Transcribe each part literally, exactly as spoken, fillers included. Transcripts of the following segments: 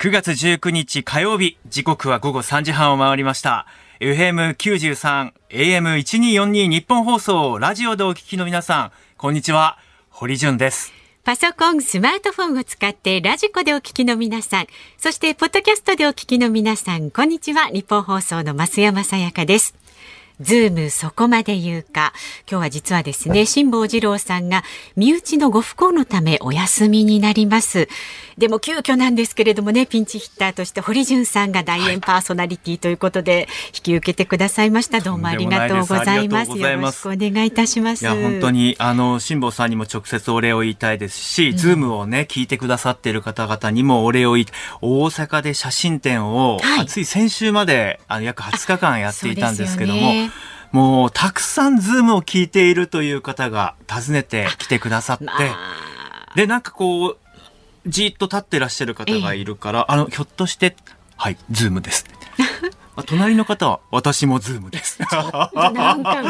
くがつじゅうくにち火曜日、時刻はごごさんじはんを回りました。エフエムきゅうじゅうさん、エーエムせんにひゃくよんじゅうに 日本放送、ラジオでお聞きの皆さん、こんにちは、堀潤です。パソコン、スマートフォンを使ってラジコでお聞きの皆さん、そしてポッドキャストでお聞きの皆さん、こんにちは、日本放送の増山さやかです。ズームそこまで言うか。今日は実はですね、辛坊治郎さんが身内のご不幸のためお休みになります。でも急遽なんですけれどもね、ピンチヒッターとして堀潤さんが代演パーソナリティということで引き受けてくださいました。どうもありがとうございます。よろしくお願いいたします。いや本当にあの辛坊さんにも直接お礼を言いたいですし、うん、ズームをね聞いてくださっている方々にもお礼を言い、大阪で写真展を、はい、つい先週まであの約はつかかんやっていたんですけども。もうたくさんズームを聞いているという方が訪ねてきてくださって、まあ、でなんかこうじーっと立ってらっしゃる方がいるから、ええ、あのひょっとしてはいズームですあ隣の方は私もズームですなんか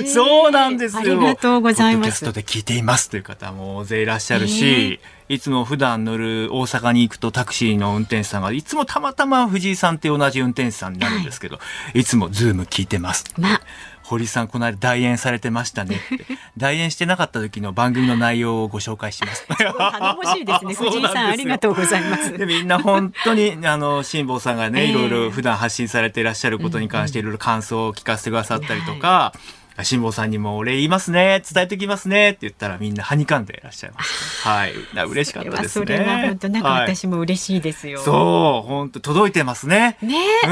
嬉しいそうなんですよ、ありがとうございます。ポッドキャストで聞いていますという方も大勢いらっしゃるし、えー、いつも普段乗る大阪に行くとタクシーの運転手さんがいつもたまたま藤井さんって同じ運転手さんになるんですけど、はい、いつもズーム聞いてます、ま、堀さんこの間代演されてましたねって代演してなかった時の番組の内容をご紹介します頼もしいですね藤井さんありがとうございます。でみんな本当にあの辛坊さんがね、えー、いろいろ普段発信されていらっしゃることに関していろいろ感想を聞かせてくださったりとか、うんはい、辛坊さんにもお礼言いますね伝えておきますねって言ったらみんなはにかんでいらっしゃいましたはい嬉しかったですね。それはそれは本当なんか私も嬉しいですよ、はい、そう本当届いてますね、ねう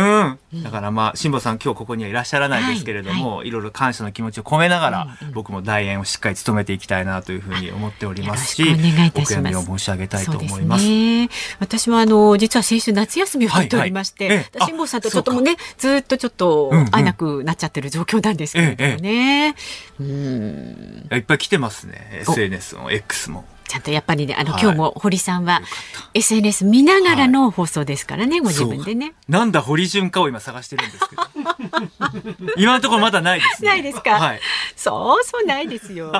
ん、だからまあ辛坊さん今日ここにはいらっしゃらないですけれども、はいはい、いろいろ感謝の気持ちを込めながら、うんうん、僕も代演をしっかり務めていきたいなというふうに思っておりますし、よろしくお願いいたします。お悔やみを申し上げたいと思います。そうですね、私はあの実は先週夏休みを取っておりまして、はいはい、辛坊さんとちょっともねずっとちょっと会えなくなっちゃってる状況なんですけれどもね、ええええね、うんいっぱい来てますね エスエヌエス も X もちゃんとやっぱりねあの、はい、今日も堀さんは エスエヌエス 見ながらの放送ですからね、はい、ご自分でねなんだ堀潤かを今探してるんですけど今のところまだないですねないですか、はい、そうそうないですよ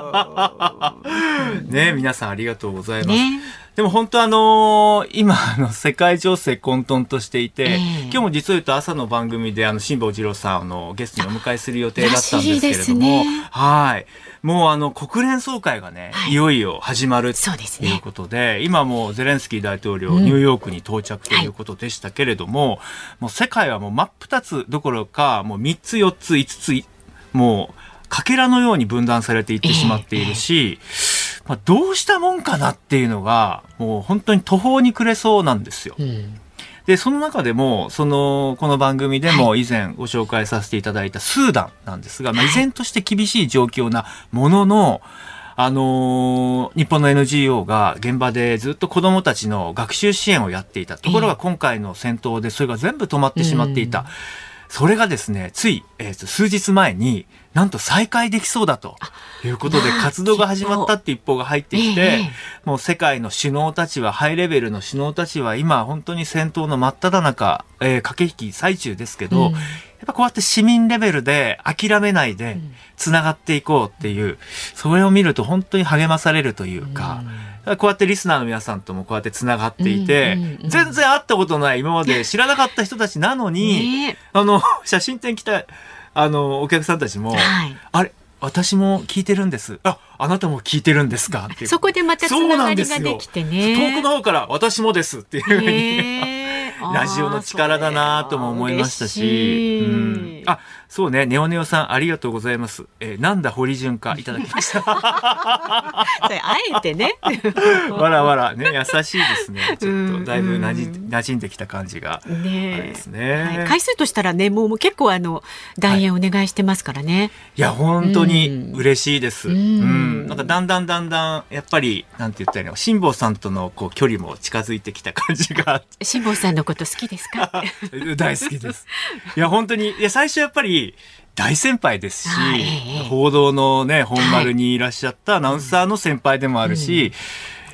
ね皆さんありがとうございます、ね、でも本当あのー、今あの世界情勢混沌としていて、えー、今日も実を言うと朝の番組であの辛坊治郎さんのゲストにお迎えする予定だったんですけれども、ね、はいもうあの国連総会がね、はい、いよいよ始まるということで、ね、今もうゼレンスキー大統領、うん、ニューヨークに到着ということでしたけれども、はい、もう世界はもう真っ二つどころかもうみっつよっついつつもうかけらのように分断されていってしまっているし、えーえーまあ、どうしたもんかなっていうのがもう本当に途方に暮れそうなんですよ、うんでその中でもそのこの番組でも以前ご紹介させていただいたスーダンなんですが、はいまあ、依然として厳しい状況なものの、あのー、日本の エヌジーオー が現場でずっと子どもたちの学習支援をやっていたところが今回の戦闘でそれが全部止まってしまっていた、えー、それがですねつい、えー、数日前になんと再開できそうだということで活動が始まったって一報が入ってきて、もう世界の首脳たちはハイレベルの首脳たちは今本当に戦闘の真っ只中、えー、駆け引き最中ですけど、やっぱこうやって市民レベルで諦めないでつながっていこうっていう、それを見ると本当に励まされるというか、こうやってリスナーの皆さんともこうやってつながっていて、全然会ったことない今まで知らなかった人たちなのに、あの写真展来たあのお客さんたちも、はい、あれ私も聞いてるんです、ああなたも聞いてるんですかっていう、そこでまたつながりができてね、遠くの方から私もですっていう風にラジオの力だなとも思いました し, し、うん、あそうねネオネオさんありがとうございます、えー、なんだ堀潤かいただきましたあえてねわらわらね優しいですね、ちょっとだいぶなじ馴染んできた感じがあれですね、はい、回数としたらねも う, もう結構あの代演お願いしてますからね、はい、いや本当に嬉しいです、うんうん、なんかだんだんだんだんやっぱりなんて言ったらいいの、辛坊さんとのこう距離も近づいてきた感じが辛坊さんのこと好きですか大好きですいや本当にいや最初やっぱり大先輩ですし、はい、報道のね本丸にいらっしゃったアナウンサーの先輩でもあるし、はいうん、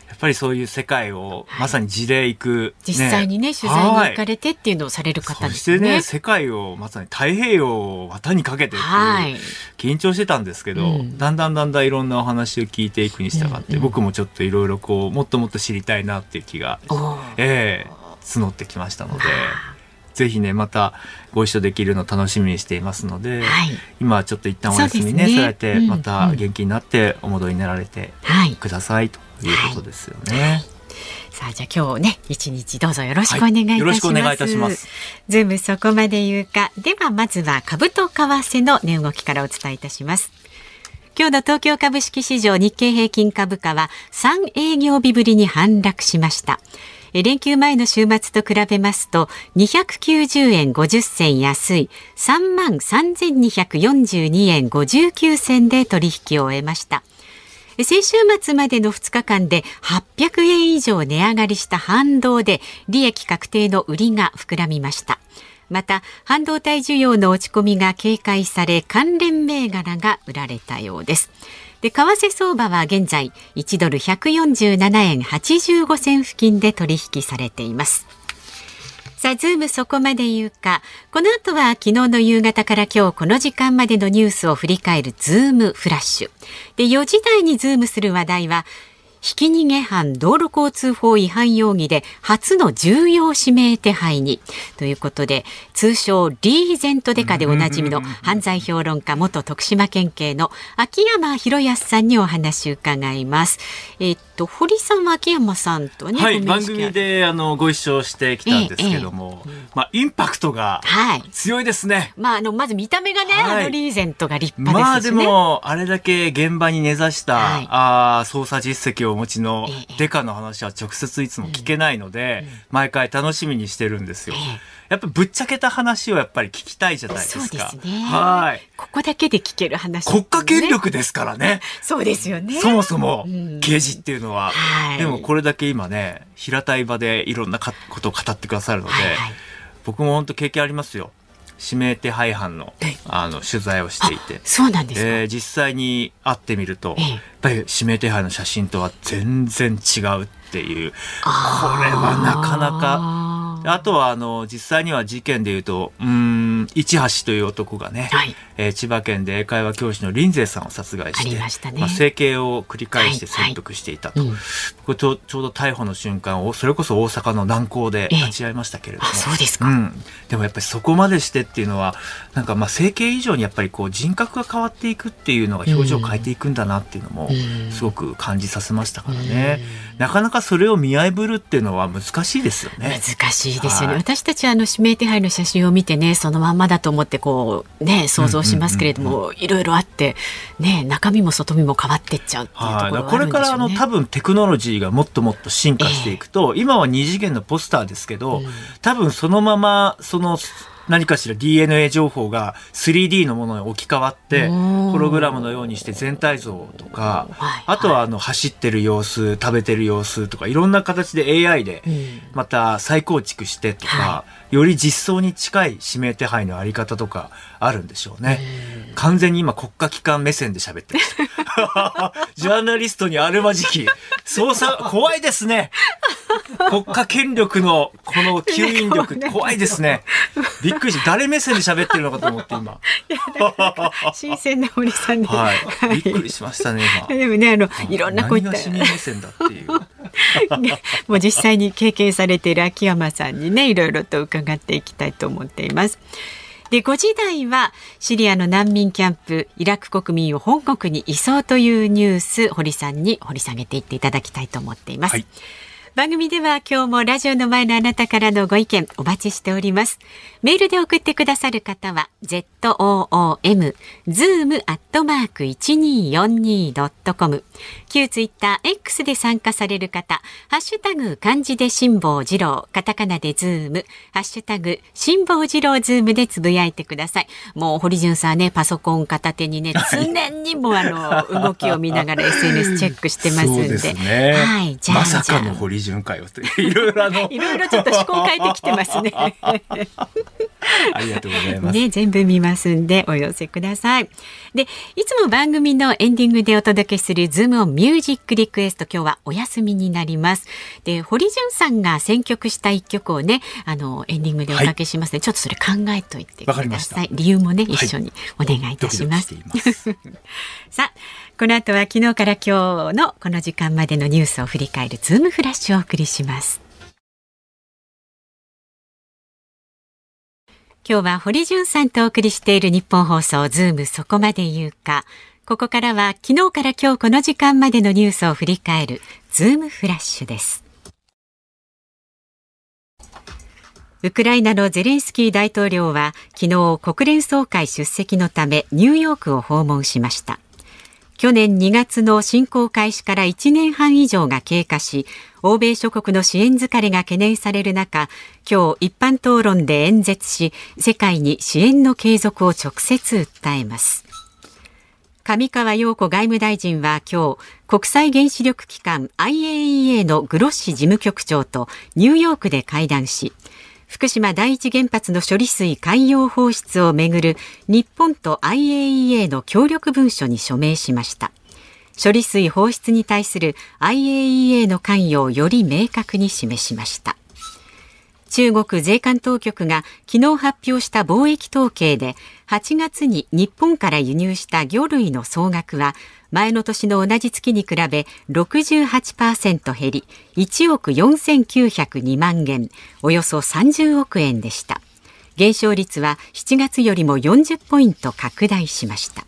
やっぱりそういう世界をまさに地で行く、はいね、実際にね取材に行かれてっていうのをされる方ですね、はい、そしてね世界をまさに太平洋を股にかけてっていう、はい、緊張してたんですけど、うん、だんだんだんだんいろんなお話を聞いていくに従って、うんうん、僕もちょっといろいろこうもっともっと知りたいなっていう気が、ええー募ってきましたので、ぜひねまたご一緒できるの楽しみにしていますので、はい、今はちょっと一旦お休みね、そうやってまた元気になってお戻りになられてください、はい、ということですよね、はいはい。さあじゃあ今日ね一日どうぞよろしくお願いいたします、はい、よろしくお願いいたします。ズームそこまで言うか。ではまずは株と為替の値動きからお伝えいたします。今日の東京株式市場、日経平均株価はさんえいぎょうびぶりに反落しました。連休前の週末と比べますとにひゃくきゅうじゅうえんごじゅっせん安い さんまんさんぜんにひゃくよんじゅうにえんごじゅうきゅうせんで取引を終えました。先週末までのふつかかんではっぴゃくえん以上値上がりした反動で利益確定の売りが膨らみました。また半導体需要の落ち込みが警戒され、関連銘柄が売られたようです。で、為替相場は現在いちドルひゃくよんじゅうななえんはちじゅうごせん付近で取引されています。さあズームそこまで言うか、この後は昨日の夕方から今日この時間までのニュースを振り返るズームフラッシュで、よじ台にズームする話題は、ひき逃げ犯道路交通法違反容疑で初の重要指名手配にということで、通称リーゼントデカでおなじみの犯罪評論家、元徳島県警の秋山博康さんにお話を伺います。えっと、堀さんは秋山さんとね、はい、番組であのご一緒してきたんですけども、ええええ、まあ、インパクトが強いですね、はい。まあ、あのまず見た目がね、はい、あのリーゼントが立派ですしね、まあ、でもあれだけ現場に根ざした、はい、あ捜査実績をお持ちのデカの話は直接いつも聞けないので、毎回楽しみにしてるんですよ。やっぱぶっちゃけた話をやっぱり聞きたいじゃないですか。そうですね、はい、ここだけで聞ける話、ね、国家権力ですからねそうですよね、そもそも刑事っていうのは、うん、でもこれだけ今ね平たい場でいろんなことを語ってくださるので、はいはい、僕も本当経験ありますよ。指名手配犯 の, あの取材をしていて、そうなんですか、えー、実際に会ってみると、ええ、やっぱり指名手配の写真とは全然違うっていう、これはなかなか。あとはあの実際には事件でいうと、うーん、市橋という男がね、はい、えー、千葉県で英会話教師の林勢さんを殺害して、ありましたね、まあ、整形を繰り返して潜伏していたと、はいはい、うん、ちょ, ちょうど逮捕の瞬間をそれこそ大阪の南港で立ち会いましたけれども、ええ、あ、そうですか、うん、でもやっぱりそこまでしてっていうのは、なんかまあ整形以上にやっぱりこう人格が変わっていくっていうのが、表情を変えていくんだなっていうのもすごく感じさせましたからね、うん、なかなかそれを見破るっていうのは難しいですよね。難しいですよね、はい、私たちはあの指名手配の写真を見てね、そのまんまだと思ってこう、ね、想像しますけれども、うんうんうんうん、いろいろあって、ね、中身も外身も変わってっちゃうっていうところがあるんでしょうね。これからあの多分テクノロジーがもっともっと進化していくと、えー、今はに次元のポスターですけど、うん、多分そのままその何かしら ディーエヌエー 情報が スリーディー のものに置き換わってホログラムのようにして全体像とか、あとはあの走ってる様子、食べてる様子とか、いろんな形で エーアイ でまた再構築してとか、より実相に近い指名手配のあり方とかあるんでしょうね。完全に今国家機関目線で喋ってましたジャーナリストにあるまじき捜査、怖いですね国家権力のこの吸引力、怖いですね。びっくりした、誰目線で喋ってるのかと思って今いや、だから新鮮な森さんで、はいはい、びっくりしましたね今。でもね、あのいろんなこういった何が市民目線だっていうもう実際に経験されている秋山さんにね、いろいろと伺っていきたいと思っています。で、ごじ台はシリアの難民キャンプ、イラク国民を本国に移送というニュース、堀さんに掘り下げていっていただきたいと思っています、はい。番組では今日もラジオの前のあなたからのご意見お待ちしております。メールで送ってくださる方は ズーム アットマーク いちにーよんにー ドットコム、 旧ツイッター X で参加される方、ハッシュタグ漢字で辛坊治郎、カタカナでズーム、ハッシュタグ辛坊治郎ズームでつぶやいてください。もう堀潤さんね、パソコン片手にね、常にもうあの動きを見ながらエスエヌエス チェックしてますんで、そうですね、はい、じゃあまさかの堀潤巡回をいろいろあのいろいろちょっと思考変えてきてますねありがとうございます、ね、全部見ますんでお寄せください。で、いつも番組のエンディングでお届けするズームオンミュージックリクエスト、今日はお休みになります。で、堀潤さんが選曲した一曲をね、あのエンディングでおかけしますので、はい、ちょっとそれ考えといてください。わかりました。理由もね、一緒にお願いいたします。さあこの後は昨日から今日のこの時間までのニュースを振り返るズームフラッシュをお送りします。今日は堀潤さんとお送りしている日本放送ズームそこまで言うか。ここからは昨日から今日この時間までのニュースを振り返るズームフラッシュです。ウクライナのゼレンスキー大統領は昨日国連総会出席のためニューヨークを訪問しました。去年にがつの侵攻開始からいちねんはん以上が経過し、欧米諸国の支援疲れが懸念される中、今日一般討論で演説し、世界に支援の継続を直接訴えます。上川陽子外務大臣は今日、国際原子力機関 アイエーイーエー のグロッシ事務局長とニューヨークで会談し、福島第一原発の処理水海洋放出をめぐる日本と アイエーイーエー の協力文書に署名しました。処理水放出に対する アイエーイーエー の関与をより明確に示しました。中国税関当局が昨日発表した貿易統計ではちがつに日本から輸入した魚類の総額は前の年の同じ月に比べ ろくじゅうはちパーセント 減りいちおくよんせんきゅうひゃくにまんえん、およそさんじゅうおくえんでした。減少率はしちがつよりもよんじゅっポイント拡大しました。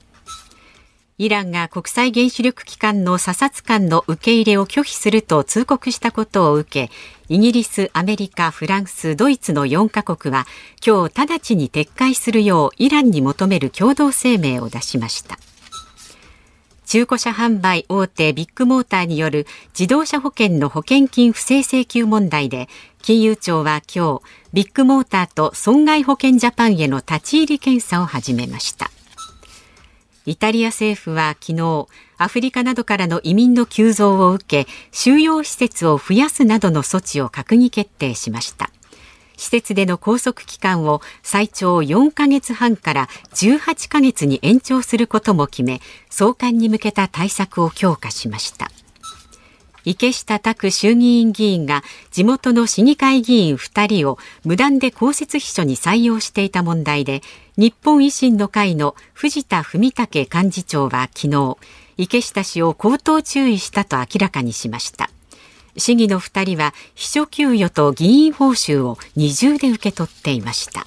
イランが国際原子力機関の査察官の受け入れを拒否すると通告したことを受け、イギリス、アメリカ、フランス、ドイツのよんかこくは今日直ちに撤回するようイランに求める共同声明を出しました。中古車販売大手ビッグモーターによる自動車保険の保険金不正請求問題で、金融庁は今日、ビッグモーターと損害保険ジャパンへの立ち入り検査を始めました。イタリア政府は昨日、アフリカなどからの移民の急増を受け、収容施設を増やすなどの措置を閣議決定しました。施設での拘束期間を最長よんかげつはんからじゅうはちかげつに延長することも決め、送還に向けた対策を強化しました。池下卓衆議院議員が地元の市議会議員ふたりを無断で公設秘書に採用していた問題で、日本維新の会の藤田文武幹事長は昨日、池下氏を口頭注意したと明らかにしました。市議のふたりは秘書給与と議員報酬を二重で受け取っていました。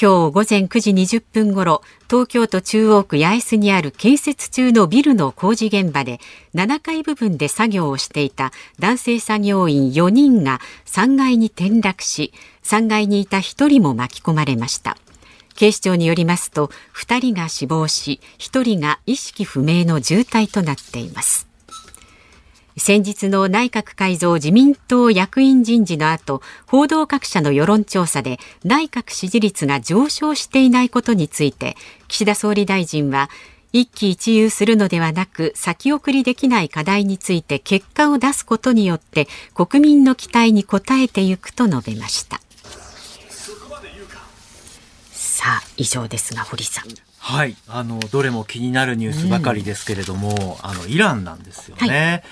今日午前くじにじゅっぷんごろ、東京都中央区八重洲にある建設中のビルの工事現場で、ななかい部分で作業をしていた男性作業員よにんがさんがいに転落し、さんがいにいたひとりも巻き込まれました。警視庁によりますと、ふたりが死亡し、ひとりが意識不明の重体となっています。先日の内閣改造自民党役員人事の後、報道各社の世論調査で内閣支持率が上昇していないことについて、岸田総理大臣は一喜一憂するのではなく、先送りできない課題について結果を出すことによって国民の期待に応えていくと述べました。さあ、以上ですが堀さん。はい、あのどれも気になるニュースばかりですけれども、うん、あのイランなんですよね。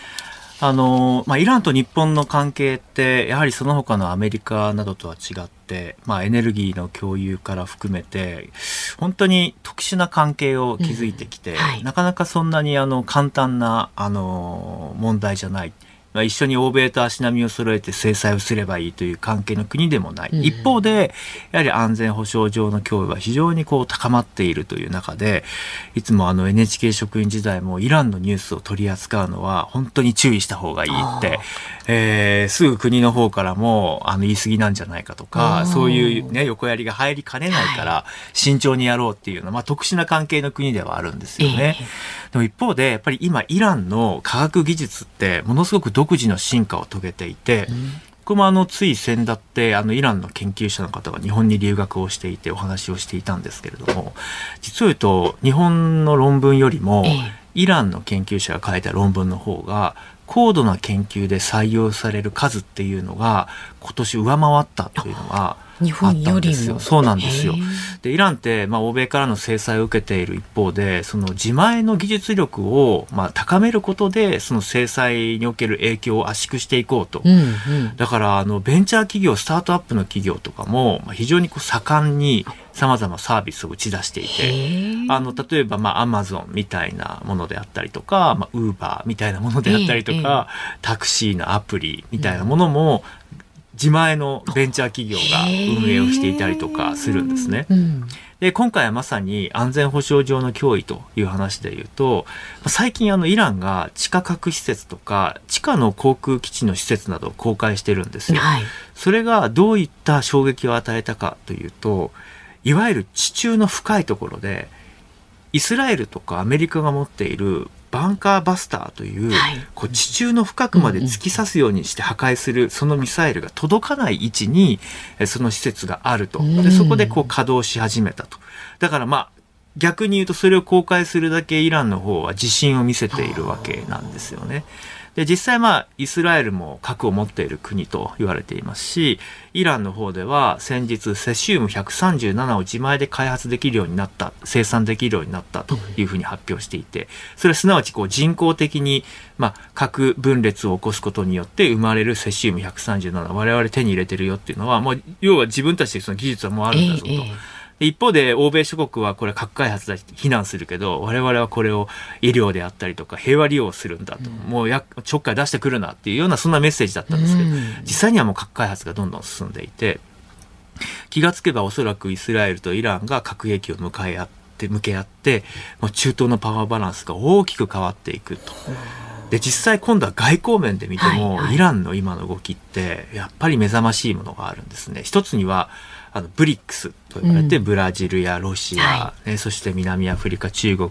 はい、あのまあ、イランと日本の関係ってやはりその他のアメリカなどとは違って、まあ、エネルギーの共有から含めて本当に特殊な関係を築いてきて、うん、はい、なかなかそんなにあの簡単なあの問題じゃない、まあ、一緒に欧米と足並みを揃えて制裁をすればいいという関係の国でもない、うん、一方でやはり安全保障上の脅威は非常にこう高まっているという中で、いつもあの エヌエイチケー 職員時代もイランのニュースを取り扱うのは本当に注意した方がいいって、えー、すぐ国の方からもあの言い過ぎなんじゃないかとか、そういう、ね、横やりが入りかねないから慎重にやろうっていうのは、まあ、特殊な関係の国ではあるんですよね。えー、でも一方でやっぱり今イランの科学技術ってものすごく独自の進化を遂げていて、僕もあのつい先だってあのイランの研究者の方が日本に留学をしていてお話をしていたんですけれども、実を言うと日本の論文よりもイランの研究者が書いた論文の方が高度な研究で採用される数っていうのが今年上回ったというのは日本よりも。そうなんですよ。でイランって、まあ、欧米からの制裁を受けている一方で、その自前の技術力を、まあ、高めることでその制裁における影響を圧縮していこうと、うんうん、だからあのベンチャー企業、スタートアップの企業とかも、まあ、非常にこう盛んにさまざまサービスを打ち出していて、あの例えば、まあ、アマゾンみたいなものであったりとか、まあ、ウーバーみたいなものであったりとか、タクシーのアプリみたいなものも、うん、自前のベンチャー企業が運営をしていたりとかするんですね。で、今回はまさに安全保障上の脅威という話でいうと、最近あのイランが地下核施設とか地下の航空基地の施設などを公開してるんですよ、はい、それがどういった衝撃を与えたかというと、いわゆる地中の深いところでイスラエルとかアメリカが持っているバンカーバスターという、はい、こう地中の深くまで突き刺すようにして破壊する、うんうん、そのミサイルが届かない位置にその施設があると。で、そこでこう稼働し始めたと。だからまあ逆に言うと、それを公開するだけイランの方は自信を見せているわけなんですよね。で、実際まあイスラエルも核を持っている国と言われていますし、イランの方では先日セシウムひゃくさんじゅうななを自前で開発できるようになった、生産できるようになったというふうに発表していて、それはすなわちこう人工的にまあ核分裂を起こすことによって生まれるセシウムひゃくさんじゅうなな、我々手に入れてるよっていうのは、まあ要は自分たちでその技術はもうあるんだぞと、えーえー一方で欧米諸国はこれ核開発だと非難するけど、我々はこれを医療であったりとか平和利用するんだと、うん、もうやちょっかい出してくるなっていうようなそんなメッセージだったんですけど、うん、実際にはもう核開発がどんどん進んでいて、気がつけばおそらくイスラエルとイランが核兵器を向え合って向け合ってもう中東のパワーバランスが大きく変わっていくと。で、実際今度は外交面で見ても、はいはい、イランの今の動きってやっぱり目覚ましいものがあるんですね。一つにはあのブリックスと言われて、ブラジルやロシア、うん、そして南アフリカ、中国、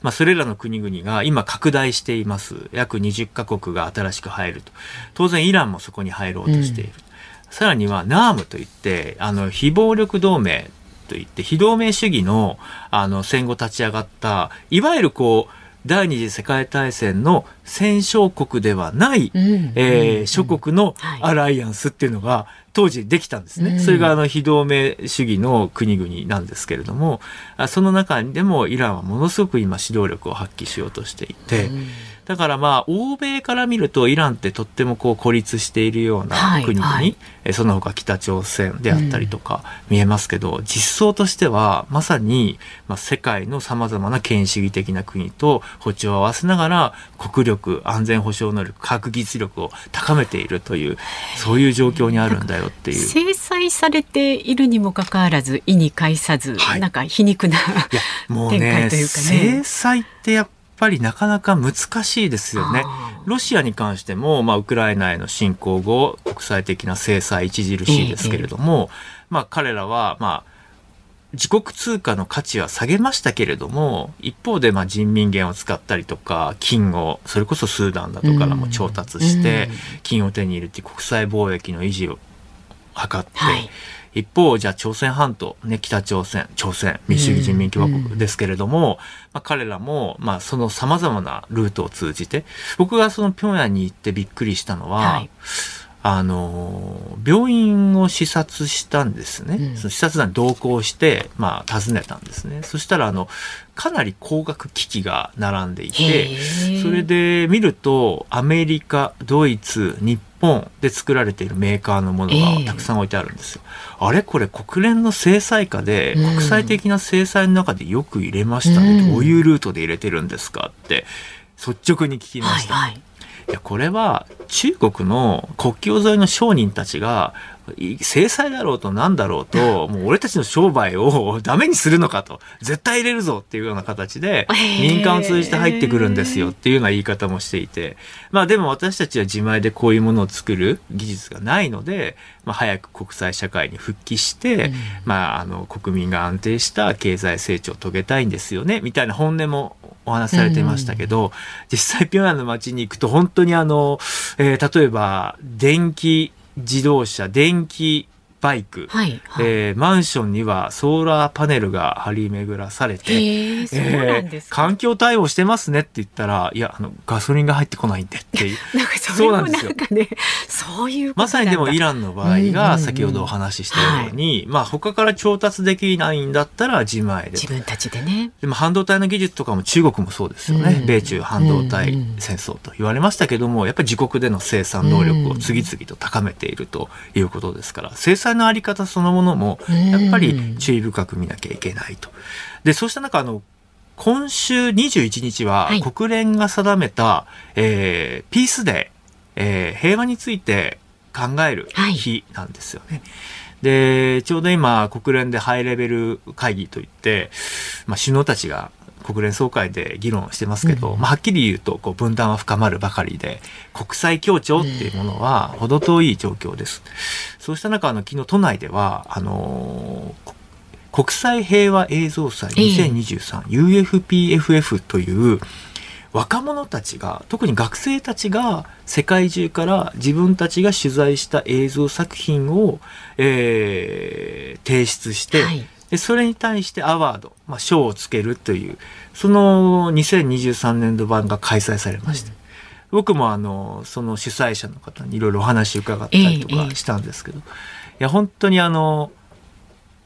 まあ、それらの国々が今拡大しています。約にじゅっかこくが新しく入ると。当然イランもそこに入ろうとしている、うん、さらにはナームといってあの非暴力同盟といって非同盟主義 の, あの戦後立ち上がった、いわゆるこう第二次世界大戦の戦勝国ではない、うんえー、諸国のアライアンスっていうのが当時できたんですね、うん、それがあの非同盟主義の国々なんですけれども、その中でもイランはものすごく今指導力を発揮しようとしていて、うん、だからまあ欧米から見るとイランってとってもこう孤立しているような国々、はいはい、その他北朝鮮であったりとか見えますけど、うん、実相としてはまさにまあ世界のさまざまな権威主義的な国と歩調を合わせながら国力、安全保障能力、核技術力を高めているという、そういう状況にあるんだよっていう。制裁されているにもかかわらず意に介さず、はい、なんか皮肉なもう、ね、展開というかね。制裁ってやっぱやっぱりなかなか難しいですよね。ロシアに関しても、まあ、ウクライナへの侵攻後国際的な制裁著しいですけれども、ええまあ、彼らは、まあ、自国通貨の価値は下げましたけれども、一方でまあ人民元を使ったりとか金をそれこそスーダンだとかも調達して金を手に入れて国際貿易の維持を図って、はい一方じゃあ朝鮮半島、ね、北朝鮮、朝鮮民主主義人民共和国ですけれども、うんうんまあ、彼らも、まあ、その様々なルートを通じて、僕がその平壌に行ってびっくりしたのは、はい、あの病院を視察したんですね、うん、その視察団に同行して、まあ、訪ねたんですね。そしたらあのかなり光学機器が並んでいて、それで見るとアメリカ、ドイツ、日本日本で作られているメーカーのものがたくさん置いてあるんですよ、えー、あれこれ国連の制裁下で、うん、国際的な制裁の中でよく入れましたね、うん、どういうルートで入れてるんですかって率直に聞きました、はいはい、いやこれは中国の国境沿いの商人たちが制裁だろうとなんだろうともう俺たちの商売をダメにするのかと絶対入れるぞっていうような形で民間を通じて入ってくるんですよっていうような言い方もしていて、まあでも私たちは自前でこういうものを作る技術がないので、まあ、早く国際社会に復帰して、うんまあ、あの国民が安定した経済成長を遂げたいんですよねみたいな本音もお話しされていましたけど、うん、実際平壌の街に行くと本当にあの、えー、例えば電気自動車、電気バイク、はいはいえー、マンションにはソーラーパネルが張り巡らされて、えーそうなんですか、えー、環境対応してますねって言ったら、いやあのガソリンが入ってこないんでっていうなんかそれもなんかね、そういうことなんだ。まさにでもイランの場合が先ほどお話ししたように、うんうんうんまあ、他から調達できないんだったら自前で自分たちでね。でも半導体の技術とかも中国もそうですよね、うん、米中半導体戦争と言われましたけども、うんうん、やっぱり自国での生産能力を次々と高めているということですから、生産のあり方そのものもやっぱり注意深く見なきゃいけないと。でそうした中あの今週にじゅういちにちは国連が定めた、はいえー、ピースデー、えー、平和について考える日なんですよね、はい。でちょうど今国連でハイレベル会議といって、まあ、首脳たちが国連総会で議論してますけど、うん、まあ、はっきり言うとこう分断は深まるばかりで国際協調っていうものはほど遠い状況です、うん、そうした中あの昨日都内ではあのー国際平和映像祭にせんにじゅうさん、えー、ユーエフピーエフエフ という若者たちが特に学生たちが世界中から自分たちが取材した映像作品を、えー、提出して、はい、でそれに対してアワード、まあ、賞をつけるというそのにせんにじゅうさんねんど版が開催されました、うん。僕もあのその主催者の方にいろいろお話伺ったりとかしたんですけど、えーえー、いや本当にあの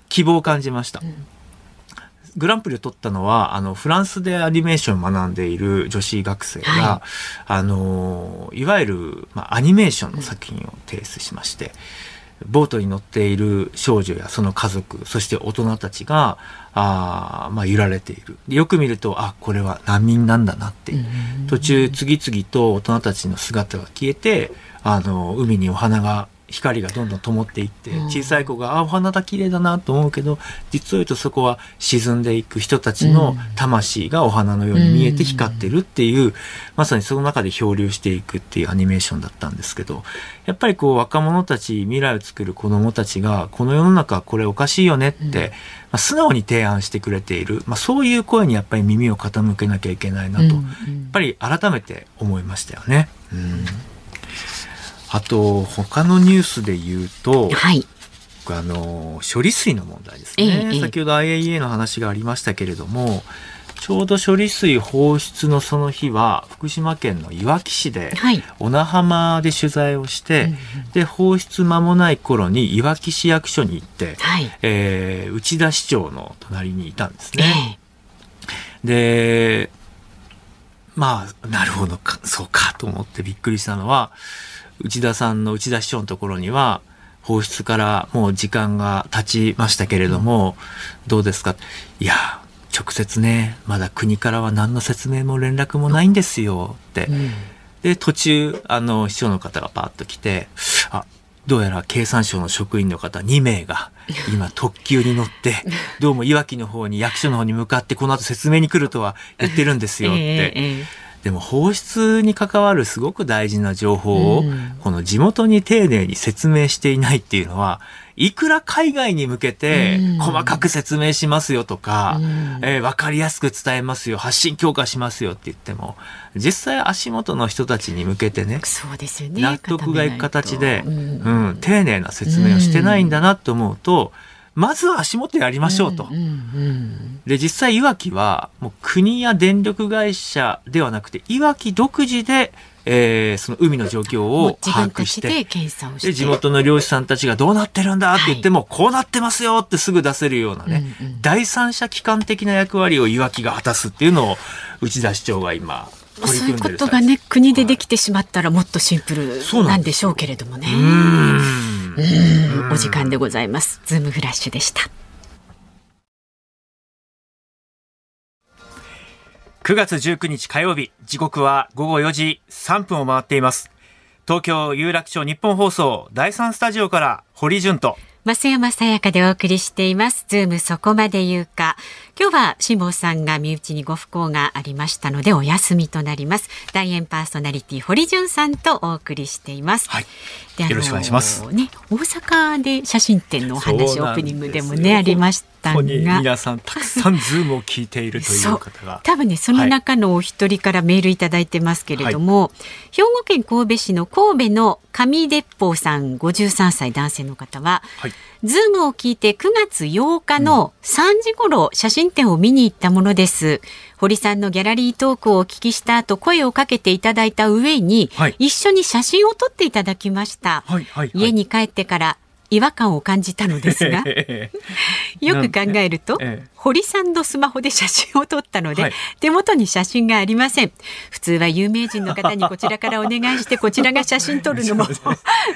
希望を感じました。グランプリを取ったのはあのフランスでアニメーションを学んでいる女子学生が、はい、あのいわゆる、まあ、アニメーションの作品を提出しまして、うん、ボートに乗っている少女やその家族そして大人たちがあ、まあ、揺られている。よく見るとあこれは難民なんだなっていう、うん、途中次々と大人たちの姿が消えてあの海にお花が光がどんどん灯っていって小さい子があお花だ綺麗だなと思うけど実を言うとそこは沈んでいく人たちの魂がお花のように見えて光ってるっていうまさにその中で漂流していくっていうアニメーションだったんですけどやっぱりこう若者たち未来を作る子どもたちがこの世の中これおかしいよねって、まあ、素直に提案してくれている、まあ、そういう声にやっぱり耳を傾けなきゃいけないなとやっぱり改めて思いましたよね。うん。あと他のニュースで言うと、はい、あの処理水の問題ですね、ええ、先ほど アイエーイーエー の話がありましたけれどもちょうど処理水放出のその日は福島県のいわき市で、はい、小名浜で取材をして、うん、で放出間もない頃にいわき市役所に行って、はい、えー、内田市長の隣にいたんですね、ええ、でまあなるほどかそうかと思ってびっくりしたのは内田さんの内田市長のところには放出からもう時間が経ちましたけれども、うん、どうですか。いや直接ねまだ国からは何の説明も連絡もないんですよって、うん、で途中あの市長の方がパーッと来てあどうやら経産省の職員の方にめいが今特急に乗ってどうもいわきの方に役所の方に向かってこの後説明に来るとは言ってるんですよって、えーえーでも放出に関わるすごく大事な情報をこの地元に丁寧に説明していないっていうのはいくら海外に向けて細かく説明しますよとか、えー、分かりやすく伝えますよ発信強化しますよって言っても実際足元の人たちに向けてね納得がいく形で、うん、丁寧な説明をしてないんだなと思うとまずは足元やりましょうと、うんうんうん、で実際いわきはもう国や電力会社ではなくていわき独自で、えー、その海の状況を把握してで地元の漁師さんたちがどうなってるんだって言っても、はい、こうなってますよってすぐ出せるようなね、うんうん、第三者機関的な役割をいわきが果たすっていうのを内田市長が今取り組んでる。そういうことがね国でできてしまったらもっとシンプルなんでしょうけれどもね。うん、お時間でございます。ズームフラッシュでした。くがつじゅうくにち火曜日、時刻はごごよじさんぷんを回っています。東京有楽町日本放送だいさんスタジオから堀潤と増山さやかでお送りしています。ズームそこまで言うか。今日は辛坊さんが身内にご不幸がありましたのでお休みとなります。大円パーソナリティ堀潤さんとお送りしています、はい、でよろしくお願いします、ね、大阪で写真展のお話オープニングでも、ね、ありましたが本当に皆さんたくさんズームを聞いているという方が多分ねその中のお一人からメールいただいてますけれども、はい、兵庫県神戸市の神戸の上出方さんごじゅうさんさい男性の方は、はい、ズームを聞いてくがつようかのさんじ頃写真展を見に行ったものです。堀さんのギャラリートークをお聞きした後声をかけていただいた上に、はい、一緒に写真を撮っていただきました、はいはいはい、家に帰ってから違和感を感じたのですがよく考えると、ええ、堀さんのスマホで写真を撮ったので、はい、手元に写真がありません。普通は有名人の方にこちらからお願いしてこちらが写真撮るのも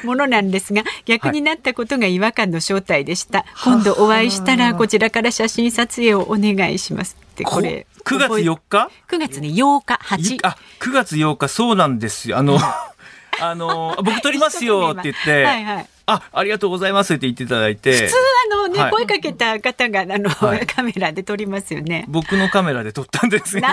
ものなんですが逆になったことが違和感の正体でした、はい、今度お会いしたらこちらから写真撮影をお願いしますってこれこくがつよっか ?くがつ、ね、ようかはちあくがつようかそうなんですよあのあの僕撮りますよって言って、はいはい、あ, ありがとうございますって言っていただいて、普通あの、ねはい、声かけた方があの、はい、カメラで撮りますよね。僕のカメラで撮ったんですけど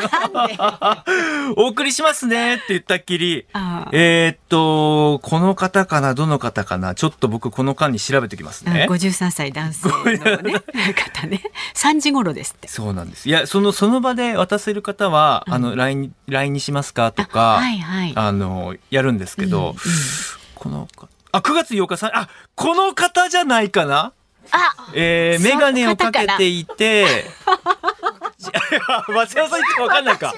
お送りしますねって言ったっきりえー、っとこの方かなどの方かなちょっと僕この間に調べてきますね。ごじゅうさんさい男性の、ね、方ねさんじ頃ですって。そうなんです。いや そ, のその場で渡せる方は、うん、あの ライン, ライン にしますかとかあ、はいはい、あのやるんですけど、うんうん、この方あくがつようかさんあこの方じゃないかなあ、えー、メガネをかけていて松山さん言っても分かんないか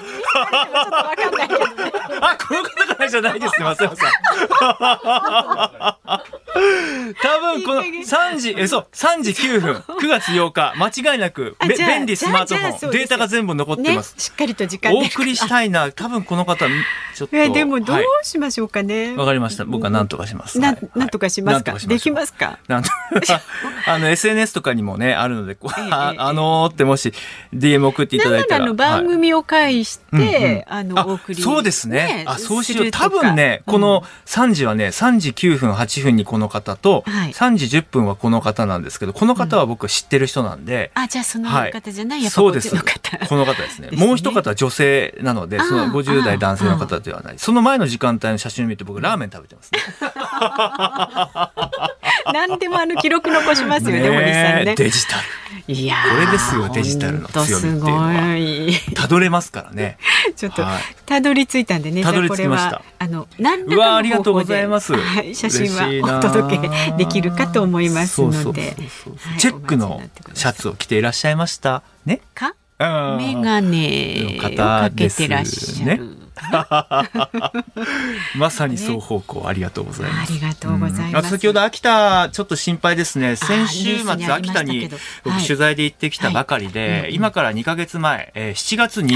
あこの方からじゃないですね松山さん多分このさんじえそうさんじきゅうふんくがつようか間違いなく便利スマートフォンデータが全部残ってます、ね、しっかりと時間お送りしたいな多分この方ちょっとでもどうしましょうかね。わ、はい、かりました。僕は何とかします、うんはい、な, なんとかしますか、はい、できますかなんとあの エスエヌエス とかにもねあるのでこう、ええ、あ, あのーってもし ディーエム 送っていただいたらの番組を介して、はいうんうん、あのお送り、ね、そうですね。あそうしよう。多分ねこのさんじはねさんじきゅうふんはちふんにこの方と、うん、さんじじゅっぷんはこの方なんですけどこの方は僕知ってる人なんで、うん、あじゃあその方じゃない、はい、やっぱごじゅうの方この方ですねですね。もう一方は女性なのでそのごじゅうだい男性の方ではない。その前の時間帯の写真を見て僕ラーメン食べてますね何でもあの記録残しますよ ね, ね堀さんね。デジタルいやこれですよデジタルの強みっていうのはたどれますからねちょっとたどり着いたんでね、はい、じゃあこれはあの何らかの方法で写真はお届けできるかと思いますのでチェックのシャツを着ていらっしゃいましたねかメガネをかけてらっしゃるまさに双方向ありがとうございます、ね、ありがとうございます、うん、先ほど秋田ちょっと心配ですね。先週末秋田に僕取材で行ってきたばかりで、はいはいうん、今からにかげつまえ、えー、しちがつに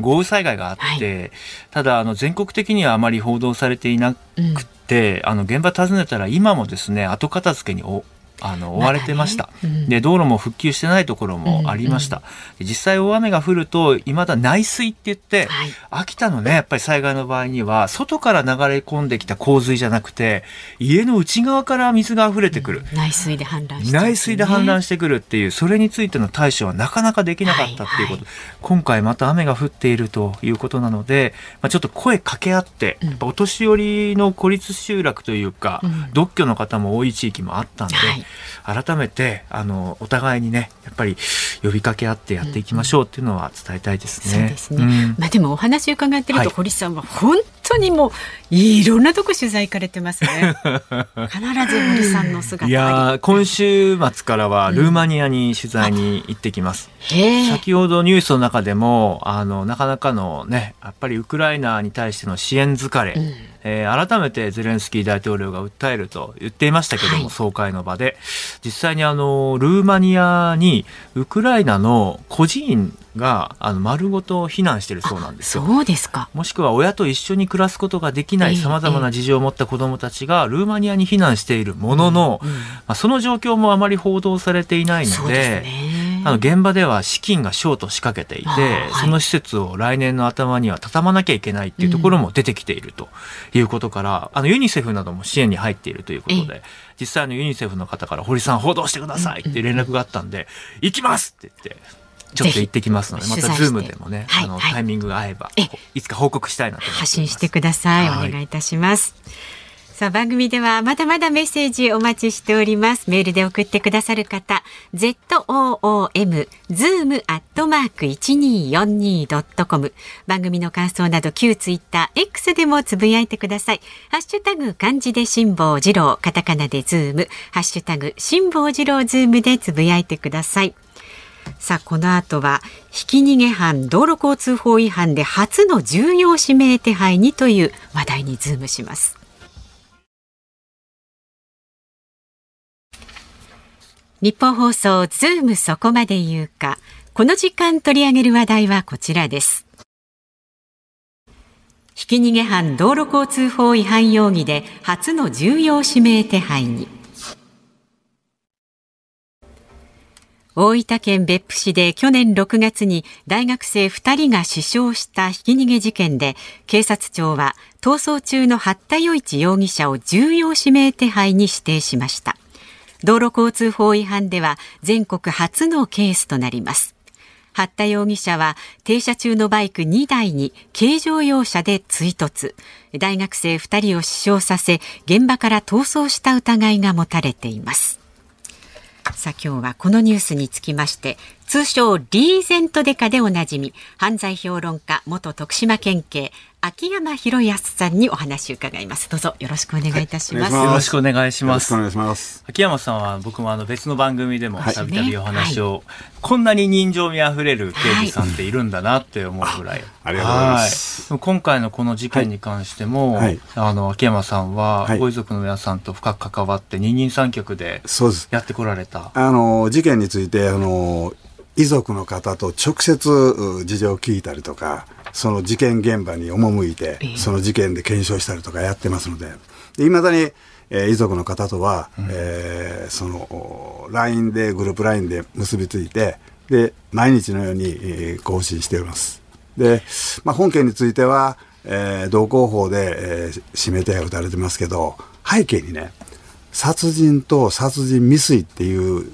豪雨災害があって、はい、ただあの全国的にはあまり報道されていなくて、うん、あの現場訪ねたら今もですね後片付けにおあの追われてました、まだねうん、で道路も復旧してないところもありました、うんうん、実際大雨が降るといまだ内水って言って、はい、秋田のねやっぱり災害の場合には外から流れ込んできた洪水じゃなくて家の内側から水が溢れてくる、うん、内水で氾濫して、ね、内水で氾濫してくるっていうそれについての対処はなかなかできなかったっていうこと、はいはい、今回また雨が降っているということなので、まあ、ちょっと声かけ合って、うん、やっぱお年寄りの孤立集落というか、うん、独居の方も多い地域もあったんで、はい改めてあのお互いにねやっぱり呼びかけ合ってやっていきましょうっていうのは伝えたいですね、うん、そうですね、うんまあ、でもお話を伺ってると、はい、堀さんは本当にもういろんなとこ取材行かれてますね必ず堀さんの姿いや今週末からはルーマニアに取材に行ってきます、うん、へ先ほどニュースの中でもあのなかなかのねやっぱりウクライナに対しての支援疲れ、うんえー、改めてゼレンスキー大統領が訴えると言っていましたけども、はい、総会の場で実際にあのルーマニアにウクライナの孤児院があの丸ごと避難しているそうなんですよ。そうですか。もしくは親と一緒に暮らすことができないさまざまな事情を持った子どもたちがルーマニアに避難しているものの、うんうんまあ、その状況もあまり報道されていないので、そうですねあの現場では資金がショート仕掛けていて、はい、その施設を来年の頭には畳まなきゃいけないっていうところも出てきているということから、うん、あのユニセフなども支援に入っているということで実際のユニセフの方から堀さん報道してくださいって連絡があったんで、うんうん、行きますって言ってちょっと行ってきますのでまたズームでもね、はい、あのタイミングが合えばいつか報告したいなと思います。発信してください、はい、お願いいたします。さあ番組ではまだまだメッセージお待ちしております。メールで送ってくださる方 ズーム アットマーク いちにーよんにー ドットコム 番組の感想など旧ツイッター X でもつぶやいてください。ハッシュタグ漢字で辛坊治郎カタカナでズームハッシュタグ辛坊治郎ズームでつぶやいてください。さあこの後はひき逃げ犯道路交通法違反で初の重要指名手配にという話題にズームします。日本放送ズームそこまで言うか。この時間取り上げる話題はこちらです。ひき逃げ犯道路交通法違反容疑で初の重要指名手配に。大分県別府市で去年ろくがつに大学生ふたりが死傷したひき逃げ事件で、警察庁は逃走中の八田与一容疑者を重要指名手配に指定しました。道路交通法違反では全国初のケースとなります。八田容疑者は停車中のバイクにだいに軽乗用車で追突、大学生ふたりを死傷させ現場から逃走した疑いが持たれています。さあ、今日はこのニュースにつきまして、通称リーゼントデカでおなじみ、犯罪評論家、元徳島県警秋山博康さんにお話を伺います。どうぞよろしくお願いいたします。はい、よろしくお願いします。秋山さんは僕もあの別の番組でもたびたびお話を、はいねはい、こんなに人情味あふれる刑事さんっているんだなって思うぐらい、はい、あ, ありがとうございます。今回のこの事件に関しても、はい、あの秋山さんはご遺族の皆さんと深く関わって二人三脚でやってこられた、あの事件についてあの遺族の方と直接事情を聞いたりとか、その事件現場に赴いてその事件で検証したりとかやってますので、いまだに、えー、遺族の方とは、うんえー、その ライン でグループ ライン で結びついて、で毎日のように、えー、更新しております。で、まあ、本件については、えー、道交法で、えー、指名手配打たれてますけど、背景にね、殺人と殺人未遂っていう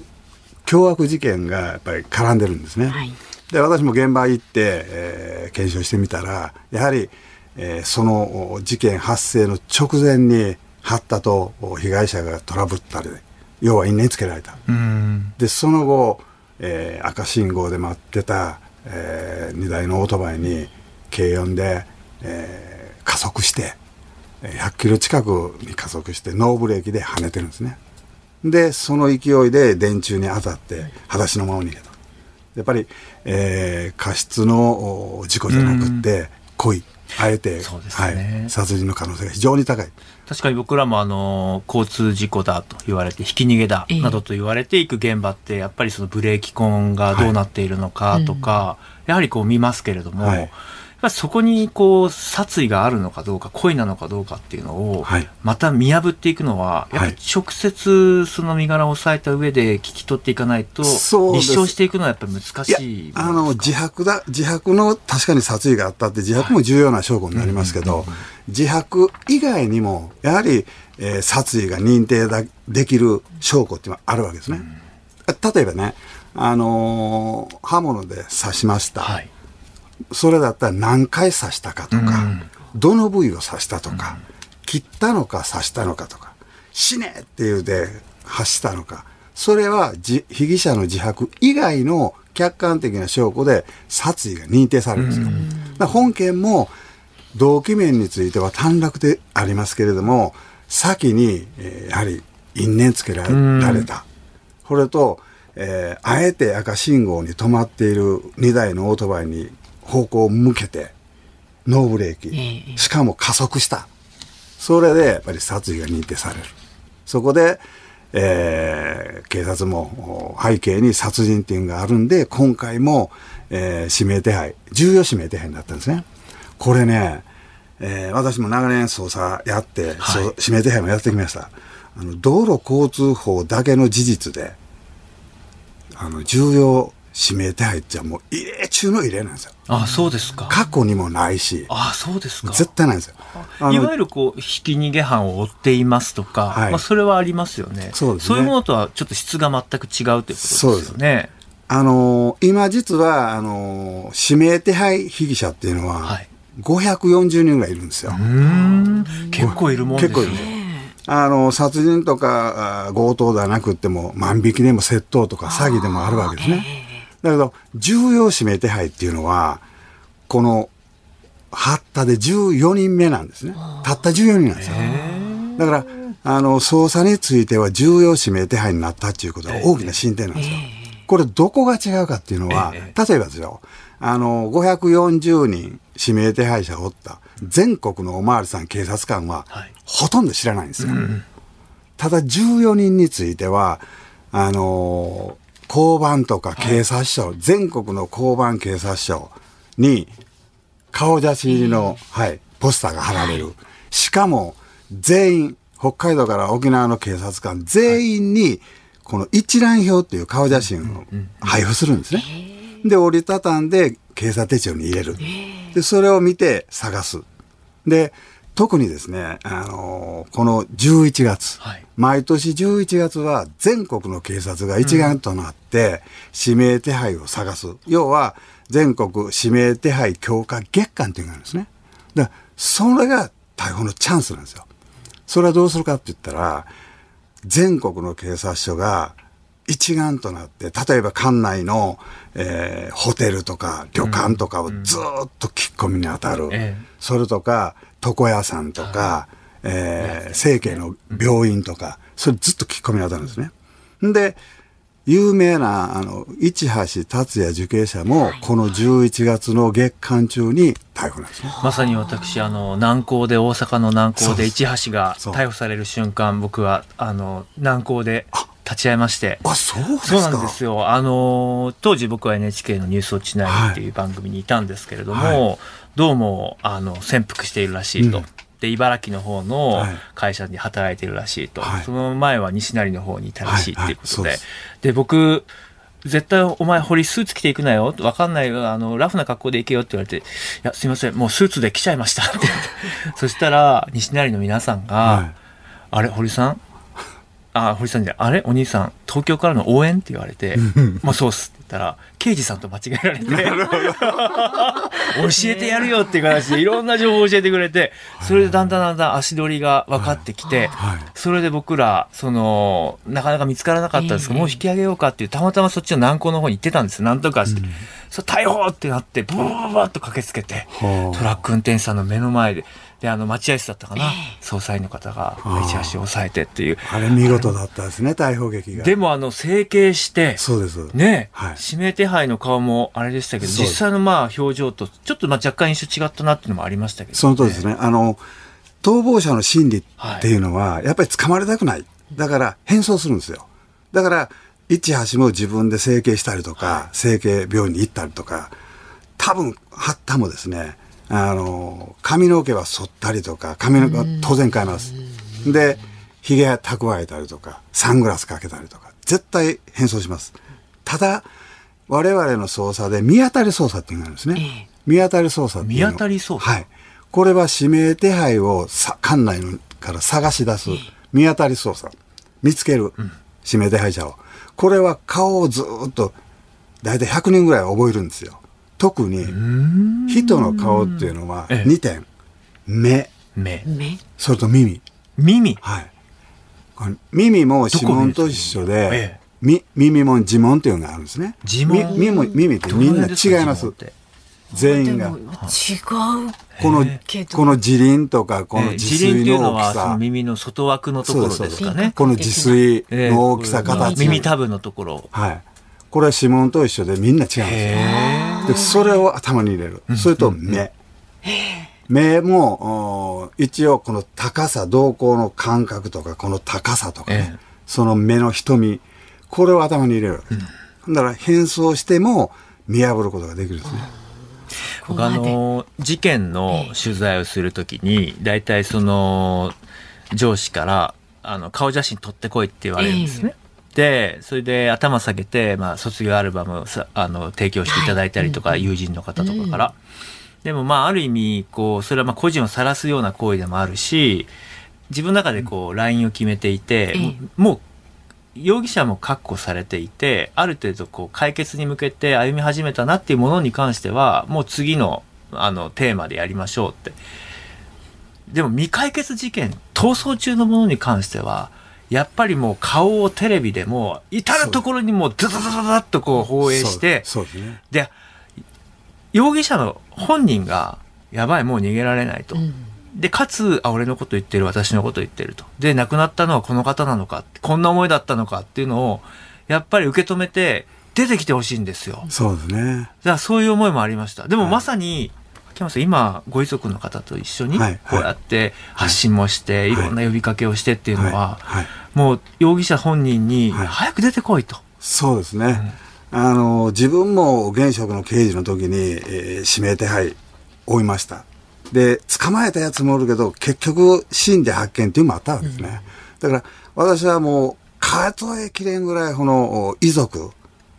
凶悪事件がやっぱり絡んでるんですね。はい、で私も現場行って、えー、検証してみたら、やはり、えー、その事件発生の直前に八田と被害者がトラブったり、要は因縁つけられた。うんでその後、えー、赤信号で待ってた、えー、にだいのオートバイに軽よんで、えー、加速してひゃっキロ近くに加速してノーブレーキで跳ねてるんですね。でその勢いで電柱に当たって裸足のまま逃げた。やっぱり、えー、過失の事故じゃなくって故意、あえて、そうですね、はい、殺人の可能性が非常に高い。確かに僕らもあの交通事故だと言われて、ひき逃げだなどと言われていく現場ってやっぱりそのブレーキ痕がどうなっているのかとか、はいうん、やはりこう見ますけれども、はい、そこにこう殺意があるのかどうか、故意なのかどうかっていうのをまた見破っていくのは、やっぱり直接その身柄を抑えた上で聞き取っていかないと立証していくのはやっぱり難しい。あの自白だ、自白の確かに殺意があったって、自白も重要な証拠になりますけど、自白以外にもやはり、えー、殺意が認定だできる証拠っていうのはあるわけですね。うん、例えばね、あのー、刃物で刺しました。はい、それだったら何回刺したかとか、うん、どの部位を刺したとか、うん、切ったのか刺したのかとか、死ねっていうで発したのか、それはじ被疑者の自白以外の客観的な証拠で殺意が認定されるんですよ。うん、だから本件も動機面については短絡でありますけれども、先に、えー、やはり因縁つけられた、うん、これと、えー、あえて赤信号に止まっているにだいのオートバイに方向を向けてノーブレーキ、しかも加速した、それでやっぱり殺意が認定される。そこで、えー、警察も背景に殺人っていうのがあるんで、今回も、えー、指名手配、重要指名手配になったんですね。これね、えー、私も長年捜査やって、はい、指名手配もやってきました。あの道路交通法だけの事実であの重要指名手配っちゃもう異例中の異例なんですよ。ああ、そうですか。過去にもないし。ああ、そうですか。絶対ないんですよ。いわゆるこうひき逃げ犯を追っていますとか、はい、まあ、それはありますよね。そうですね。そういうものとはちょっと質が全く違うということですよね。そうです。あのー、今実はあのー、指名手配被疑者っていうのは、はい、ごひゃくよんじゅうにんぐらいいるんですよ。うーん、結構いるもんですね。結構いる。あの殺人とか強盗ではなくっても万引きでも窃盗とか詐欺でもあるわけですね。だけど重要指名手配っていうのはこの八田でじゅうよにんめなんですね。たったじゅうよにんなんですよ。だからあの捜査については重要指名手配になったっていうことは大きな進展なんですよ。これどこが違うかっていうのは、例えばですよ、あのごひゃくよんじゅうにん指名手配者をおった全国のおまわりさん警察官はほとんど知らないんですよ。ただじゅうよにんについてはあのー交番とか警察署、はい、全国の交番警察署に顔写真入りの、はい、ポスターが貼られる。しかも全員、北海道から沖縄の警察官全員にこの一覧表という顔写真を配布するんですね。で、折りたたんで警察手帳に入れる。で、それを見て探す。で、特にですね、あのー、このじゅういちがつ、はい、毎年じゅういちがつは全国の警察が一丸となって指名手配を探す。うん、要は全国指名手配強化月間というのがあるんですね。だからそれが逮捕のチャンスなんですよ。それはどうするかって言ったら、全国の警察署が一丸となって、例えば管内の、えー、ホテルとか旅館とかをずっと聞き込みに当たる。うんうん、それとか、床屋さんとか、えー、整形の病院とか、それずっと聞き込み当たるんですね。で、有名な、あの、市橋達也受刑者も、このじゅういちがつの月間中に逮捕なんですね。まさに私、あの、南港で、大阪の南港で市橋が逮捕される瞬間、僕は、あの、南港で立ち会いまして。あ、そうですか。そうなんですよ。あの、当時僕は エヌエイチケー のニュースウオッチナインっていう番組にいたんですけれども、はいはい、どうも、あの、潜伏しているらしいと。うん、で、茨城の方の会社に働いてるらしいと、はい、その前は西成の方にいたらしいっていうことで、はいはい、で僕絶対お前堀スーツ着ていくなよ、わかんない、あのラフな格好で行けよって言われて、いやすいません、もうスーツで来ちゃいましたってそしたら西成の皆さんが、はい、あれ堀さん、あ堀さんじゃあれお兄さん東京からの応援って言われてまあそうっすって言ったら刑事さんと間違えられて教えてやるよっていう形でいろんな情報を教えてくれて、それでだんだんだんだん足取りが分かってきて、それで僕らそのなかなか見つからなかったんですけど、もう引き上げようかっていう、たまたまそっちの南港の方に行ってたんですよ、なんとかして、それ逮捕ってなってブワーッと駆けつけて、トラック運転手さんの目の前で。で、あの、待合室だったかな、捜査員の方が、一足を抑えてっていう。あれ、見事だったですね、逮捕劇が。でも、あの、整形して、そうです。ね、はい、指名手配の顔もあれでしたけど、実際のまあ、表情と、ちょっとまあ、若干印象違ったなっていうのもありましたけど、ね。その通りですね。あの、逃亡者の心理っていうのは、はい、やっぱり捕まれたくない。だから、変装するんですよ。だから、一橋も自分で整形したりとか、はい、整形病院に行ったりとか、多分、八田もですね、あの、髪の毛は剃ったりとか、髪の毛は当然変えます。で、髭や蓄えたりとか、サングラスかけたりとか、絶対変装します。ただ、我々の捜査で見当たり捜査っていうのがあるんですね。見当たり捜査っていうの。見当たり捜査？はい。これは指名手配をさ管内から探し出す。見当たり捜査。見つける。指名手配者を。これは顔をずっと、だいたいひゃくにんぐらい覚えるんですよ。特に人の顔っていうのはにてん、目、目、それと耳、耳、はい、耳も指紋と一緒で、み耳も耳紋っていうのがあるんですね。耳紋、耳耳ってみんな違います。全員が違う。このこの耳輪とかこの耳垂の大きさ、耳の外枠のところですかね。この耳垂の大きさ、形、耳タブのところ、はい。これは指紋と一緒でみんな違うんですよ。で、それを頭に入れる。それと目。目も、一応この高さ、瞳孔の間隔とか、この高さとかね、えー、その目の瞳、これを頭に入れる。うん、だから変装しても見破ることができるんですね。僕あの、事件の取材をするときに、大体その、上司から、あの、顔写真撮ってこいって言われるんですね。えーで、それで頭下げて、まあ、卒業アルバムをさあの提供していただいたりとか、はい、友人の方とかから。うん、でも、まあ、ある意味、こう、それはまあ、個人を晒すような行為でもあるし、自分の中でこう、ラインを決めていて、うん、もう、容疑者も確保されていて、ある程度、こう、解決に向けて歩み始めたなっていうものに関しては、もう次の、あの、テーマでやりましょうって。でも、未解決事件、逃走中のものに関しては、やっぱりもう顔をテレビでもう至るところにもうザザザザザッとこう放映して、で、容疑者の本人がやばいもう逃げられないと。で、かつ、あ、俺のこと言ってる、私のこと言ってると。で、亡くなったのはこの方なのか、こんな思いだったのかっていうのを、やっぱり受け止めて出てきてほしいんですよ。そうですね。だからそういう思いもありました。でもまさに、今ご遺族の方と一緒にこうやって発信もしていろんな呼びかけをしてっていうのはもう容疑者本人に早く出てこいと。そうですね、うん、あの自分も現職の刑事の時に、えー、指名手配負いました。で捕まえたやつもおるけど結局死んで発見っていうのもあったわけですね、うん、だから私はもう数えきれんぐらいこの遺族、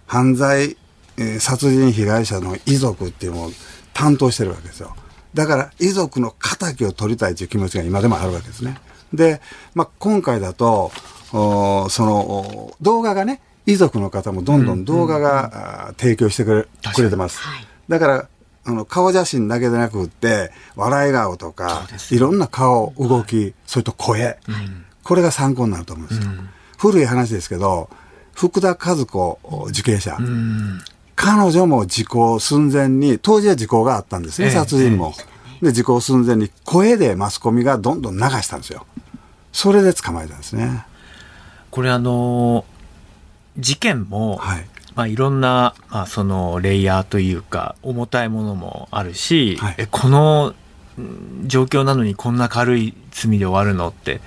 犯罪、えー、殺人被害者の遺族っていうのを担当してるわけですよ。だから遺族の仇を取りたいという気持ちが今でもあるわけですね。で、まあ、今回だとその動画がね、遺族の方もどんどん動画が、うん、提供してく れ, くれてます、はい、だからあの顔写真だけでなくって笑い顔とか、いろんな顔、動き、はい、それと声、うん、これが参考になると思うんですよ、うん、古い話ですけど福田和子受刑者、うん、彼女も時効寸前に、当時は時効があったんですね、えー、殺人も、えー、で時効寸前に声でマスコミがどんどん流したんですよ。それで捕まえたんですね。これあの事件も、はい、まあ、いろんな、まあ、そのレイヤーというか重たいものもあるし、はい、えこの状況なのにこんな軽い罪で終わるのって。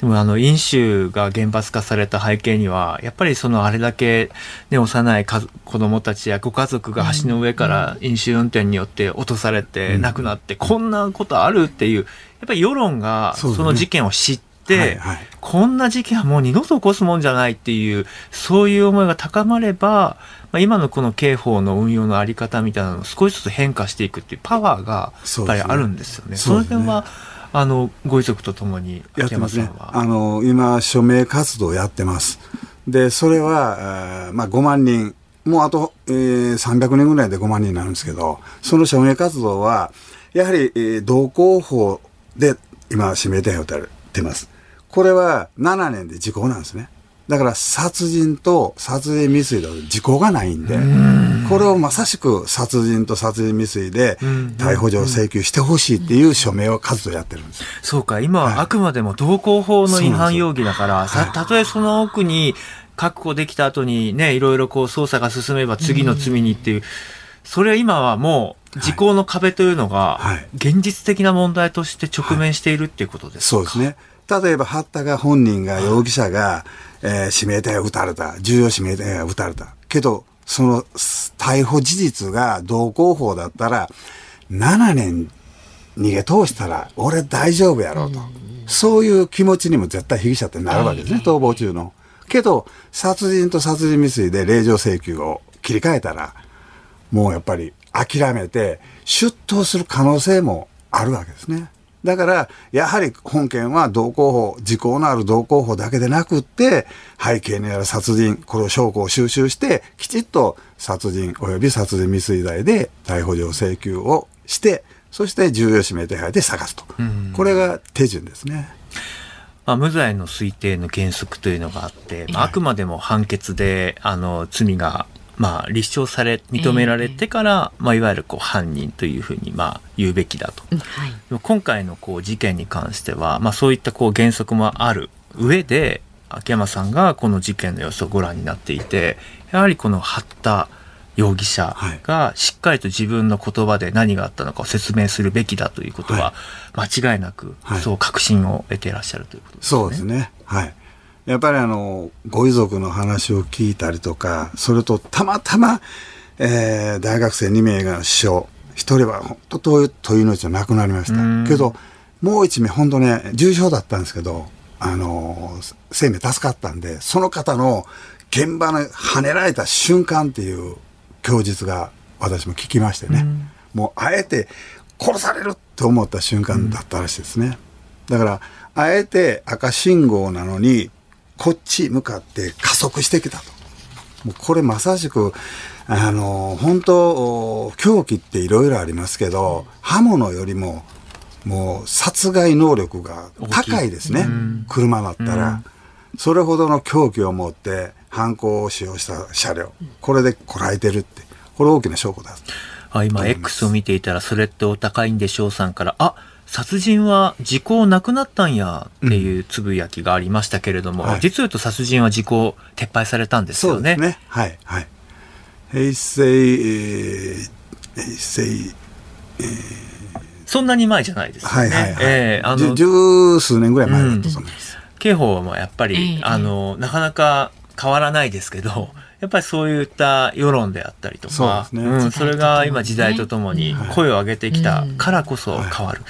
でもあの飲酒が厳罰化された背景にはやっぱりそのあれだけ、ね、幼い子どもたちやご家族が橋の上から飲酒運転によって落とされて亡くなって、うん、こんなことあるっていう、やっぱり世論がその事件を知ってで、はいはい、こんな事件はもう二度と起こすもんじゃないっていう、そういう思いが高まれば、まあ、今のこの刑法の運用のあり方みたいなのを少しずつ変化していくっていうパワーがやっぱりあるんですよね。その辺はあのご遺族とともに秋山さんはやってますね。あの今署名活動をやってます。でそれは、まあ、ごまんにん、もうあと、えー、さんびゃくにんぐらいでごまんにんになるんですけど、その署名活動はやはり、えー、道交法で今指名手配を取ってます。これはななねんで時効なんですね。だから殺人と殺人未遂だと時効がないんで、これをまさしく殺人と殺人未遂で逮捕状を請求してほしいっていう署名を活動やってるんです。そうか、今はあくまでも道交法の違反容疑だから、はい、たとえその奥に確保できた後にね、いろいろこう捜査が進めば次の罪にっていう、それは今はもう時効の壁というのが現実的な問題として直面しているっていうことですか、はいはい、そうですね。例えば、ハッタが本人が、容疑者が、えー、指名手配を打たれた。重要指名手配を打たれた。けど、その、逮捕事実が道交法だったら、ななねん逃げ通したら、俺大丈夫やろうと。そういう気持ちにも絶対被疑者ってなるわけですね、逃亡中の。けど、殺人と殺人未遂で令状請求を切り替えたら、もうやっぱり諦めて、出頭する可能性もあるわけですね。だからやはり本件は道交法、時効のある道交法だけでなくって、背景にある殺人、これを証拠を収集してきちっと殺人及び殺人未遂罪で逮捕状請求をして、そして重要指名手配で探すと、これが手順ですね。まあ、無罪の推定の原則というのがあって、まあ、あくまでも判決であの罪がまあ、立証され認められてから、えーまあ、いわゆるこう犯人というふうにまあ言うべきだと、はい、でも今回のこう事件に関しては、まあ、そういったこう原則もある上で、秋山さんがこの事件の様子をご覧になっていて、やはりこの八田容疑者がしっかりと自分の言葉で何があったのかを説明するべきだということは間違いなくそう確信を得ていらっしゃるということですね、はいはい、そうですね、はい。やっぱりあのご遺族の話を聞いたりとか、それとたまたま、えー、大学生にめいが死傷、ひとりは本当とという命を亡くなりましたけど、もういち名本当ね重傷だったんですけど、あの生命助かったんで、その方の現場の跳ねられた瞬間っていう供述が私も聞きましてね、もうあえて殺されると思った瞬間だったらしいですね。だからあえて赤信号なのにこっち向かって加速してきたと。もうこれまさしく、あの、本当、凶器っていろいろありますけど、刃物よりも、もう殺害能力が高いですね。車だったら。それほどの凶器を持って犯行を使用した車両。これでこらえてるって。これ大きな証拠だ。あ、今 X を見ていたら、それってお高いんでしょうさんから、あ、殺人は時効なくなったんやっていうつぶやきがありましたけれども、うんはい、実を言うと殺人は時効撤廃されたんですよね。そうですね、はいはい、平成、えー、平成、えー、そんなに前じゃないですよね、はいはいはい、えー、あの十数年ぐらい前だったと思います、うん、刑法はもうやっぱり、えー、あのなかなか変わらないですけど、やっぱりそういった世論であったりとか、 そうですね、うん、それが今時代とともに声を上げてきたからこそ変わる、はいはいはい、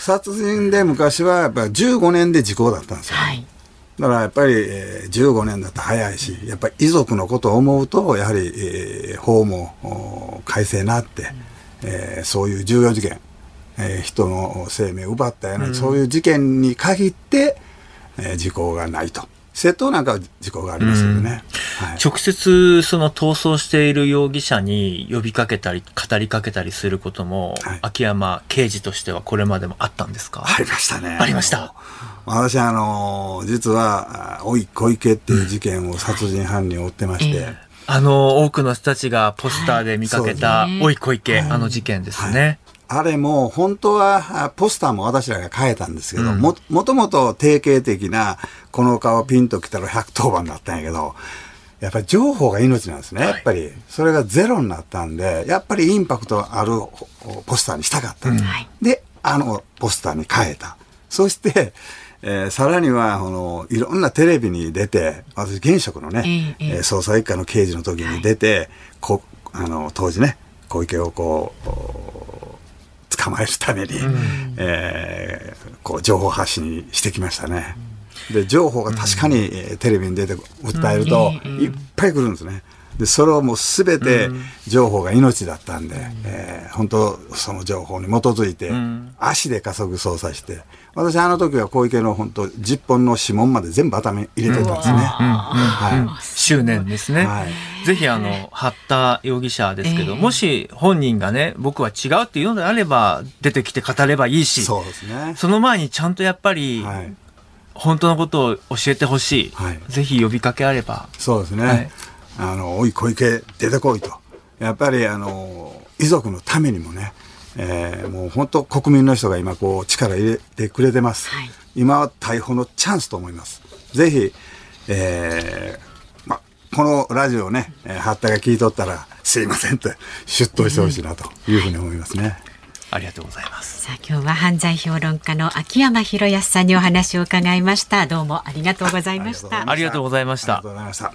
殺人で昔はやっぱじゅうごねんで時効だったんですよ、はい、だからやっぱりじゅうごねんだと早いし、やっぱり遺族のことを思うとやはり法も改正になって、えー、そういう重要事件、えー、人の生命を奪ったような、うん、そういう事件に限って、えー、時効がないと。窃盗なんかは時効がありますよね、うん、はい、直接その逃走している容疑者に呼びかけたり語りかけたりすることも、はい、秋山刑事としてはこれまでもあったんですか？ありましたね。ありました。私あの実はおい小池っていう事件を殺人犯人を追ってまして、うん、はい、あの多くの人たちがポスターで見かけたおい小池、はい、あの事件ですね、はい。あれも本当はポスターも私らが変えたんですけど、うん、も, もともと定型的なこの顔ピンときたらひゃくとおばんだったんやけど、やっぱり情報が命なんですね。やっぱりそれがゼロになったんで、やっぱりインパクトあるポスターにしたかった、うん、であのポスターに変えた。そして、えー、さらにはこのいろんなテレビに出て、私現職のね、えーえー、捜査一課の刑事の時に出て、はい、こあの当時ね小池をこう捕まえるために、うん、えー、こう情報発信してきましたね。で情報が確かにテレビに出て訴えるといっぱい来るんですね。でそれをもう全て情報が命だったんで、うん、えー、本当その情報に基づいて足で加速捜査して、私あの時は小池の本当じゅっぽんの指紋まで全部頭に入れてたんですね、うん、はい、執念ですね、はい。ぜひあの八田容疑者ですけど、えー、もし本人がね僕は違うっていうのであれば出てきて語ればいいし、 そうですね、その前にちゃんとやっぱり、はい、本当のことを教えてほしい、はい、ぜひ呼びかけあれば。そうですね、はい、あのおい小池出てこいと、やっぱりあの遺族のためにもね、えー、もう本当国民の人が今こう力入れてくれてます、はい、今は逮捕のチャンスと思います。ぜひ、えーま、このラジオをね八田が聞いとったらすいませんと出頭してほしいなというふうに思いますね、うん、はい、ありがとうございます。さあ今日は犯罪評論家の秋山博康さんにお話を伺いました。どうもありがとうございました。ありがとうございました。ありがとうございました。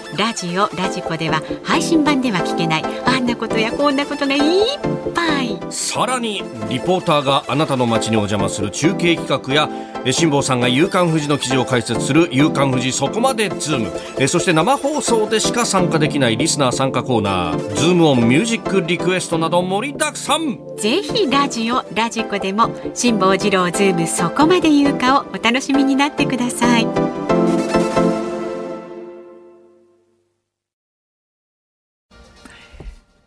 ラジオラジコでは配信版では聞けないあんなことやこんなことがいっぱい。さらにリポーターがあなたの街にお邪魔する中継企画や辛坊さんが夕刊フジの記事を解説する夕刊フジそこまでズーム、えそして生放送でしか参加できないリスナー参加コーナー、ズームオンミュージックリクエストなど盛りだくさん。ぜひラジオラジコでも辛坊治郎ズームそこまで言うかをお楽しみになってください。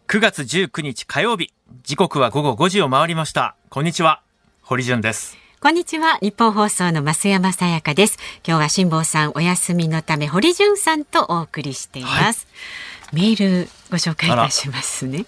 くがつじゅうくにち火曜日、時刻は午後ごじを回りました。こんにちは、堀潤です。こんにちは、日本放送の増山さやかです。今日は辛坊さんお休みのため堀潤さんとお送りしています、はい、メールご紹介いたしますね、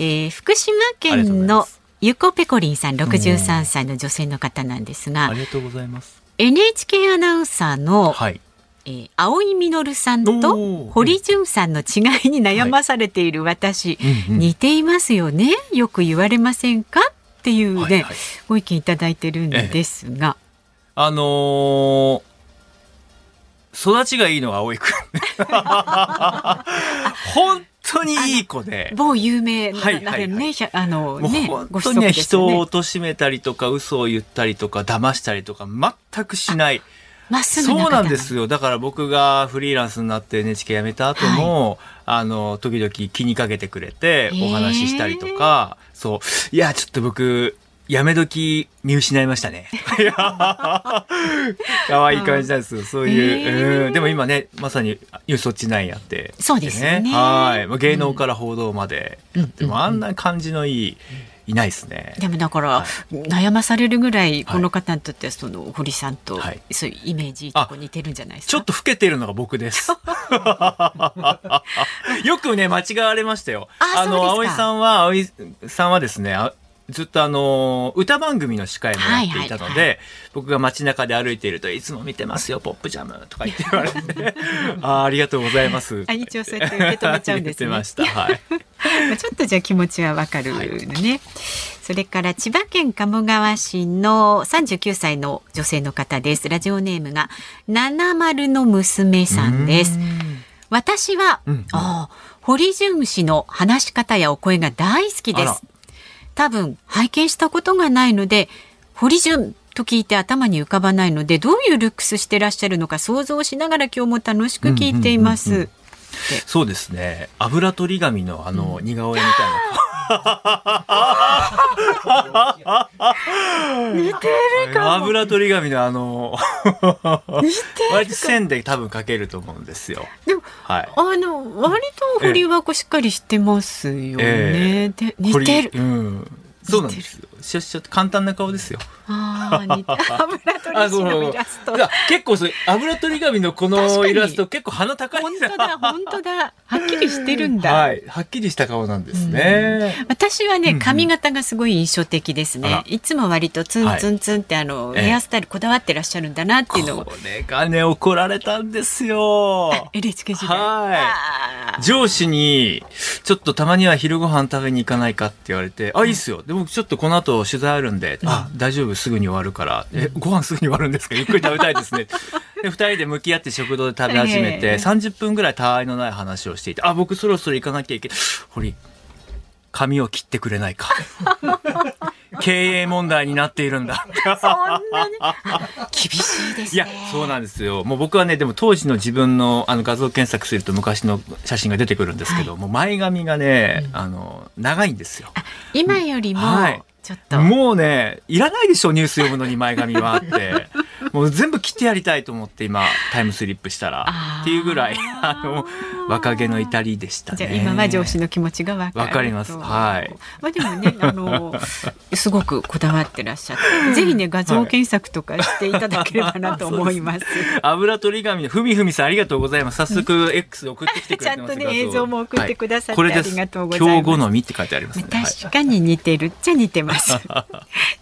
えー、福島県のゆこぺこりんさんろくじゅうさんさいの女性の方なんですが、ありがとうございます。 エヌエイチケー アナウンサーの、はい、えー、青井実さんと堀潤さんの違いに悩まされている私、はい、うんうん、似ていますよね、よく言われませんかっていうね、はいはい、ご意見いただいてるんですが、ええ、あのー、育ちがいいのは青井くん本当にいい子で某有名な、はいはいはい、ね、あのね、もう本当に、ね、人を貶めたりとか嘘を言ったりとか騙したりとか全くしない。そうなんですよ。だから僕がフリーランスになって エヌエイチケー 辞めた後も、はい、あの時々気にかけてくれてお話ししたりとか、そういやちょっと僕辞め時見失いましたね可愛い感じなんですよ、そういう、うん、でも今ねまさにニュースウォッチナインやって、ね、そうですね、はい、芸能から報道まで、うん、でもあんな感じのいい、うんうんうん、いないですね。でもだから、はい、悩まされるぐらいこの方にとってはその堀さんと、はい、そういうイメージとこ似てるんじゃないですか。ちょっと老けてるのが僕ですよくね間違われましたよ。ああの青井さんは青井さんはですね、ずっとあの歌番組の司会もやっていたので、僕が街中で歩いているといつも見てますよポップジャムとか言って言われてあ, ありがとうございますあ一応そうやって受け止めちゃうんですねました、はい、ちょっとじゃあ気持ちはわかるのね、はい、それから千葉県鴨川市のさんじゅうきゅうさいの女性の方です。ラジオネームがななじゅうの娘さんです。私は、うん、あ堀潤氏の話し方やお声が大好きです。多分拝見したことがないので堀潤と聞いて頭に浮かばないので、どういうルックスしてらっしゃるのか想像しながら今日も楽しく聞いています、うんうんうんうん、そうですね。油取り紙のあの似顔絵みたいな、うん似てるかも。油取り紙のあの割と線で多分描けると思うんですよ。でも、はい、あの割と堀はこうしっかりしてますよね。えー、で似てる、うん、そうなんですよ。しゃしゃ簡単な顔ですよ。ああ似て油取り紙のイラスト結構そう油取り紙のこのイラスト結構鼻高い。本当だ本当だはっきりしてるんだ、はい、はっきりした顔なんですね。私はね髪型がすごい印象的ですね、うん、いつも割とツンツンツンってあの、はい、ヘアスタイルこだわってらっしゃるんだなっていうのを、えー、これがね怒られたんですよ エヌエイチケー 時代。はい上司にちょっとたまには昼ご飯食べに行かないかって言われて、あいいっすよでもちょっとこの後取材あるんで、うん、あ大丈夫すぐに終わるから、えご飯すぐに終わるんですかゆっくり食べたいですねでふたりで向き合って食堂で食べ始めて、えー、さんじゅっぷんぐらいたわいのない話をしていて、あ僕そろそろ行かなきゃいけない堀髪を切ってくれないか経営問題になっているんだそんなに厳しいですね。いやそうなんですよ。もう僕はねでも当時の自分 の, あの画像検索すると昔の写真が出てくるんですけど、はい、もう前髪がね、うん、あの長いんですよ今よりも、はいちょっともうねいらないでしょニュース読むのに前髪はあってもう全部切ってやりたいと思って今タイムスリップしたらっていうぐらいあの若気の至りでしたね。じゃあ今は上司の気持ちが分かる。分かります、はいまあ、でもねあのすごくこだわってらっしゃってぜひね画像検索とかしていただければなと思います、はい、油取り紙のふみふみさんありがとうございます。早速 X で送ってきてくれてますちゃんとね映像も送ってくださって、はい、ありがとうございます。今日好みって書いてありますね。確かに似てるっちゃ似てます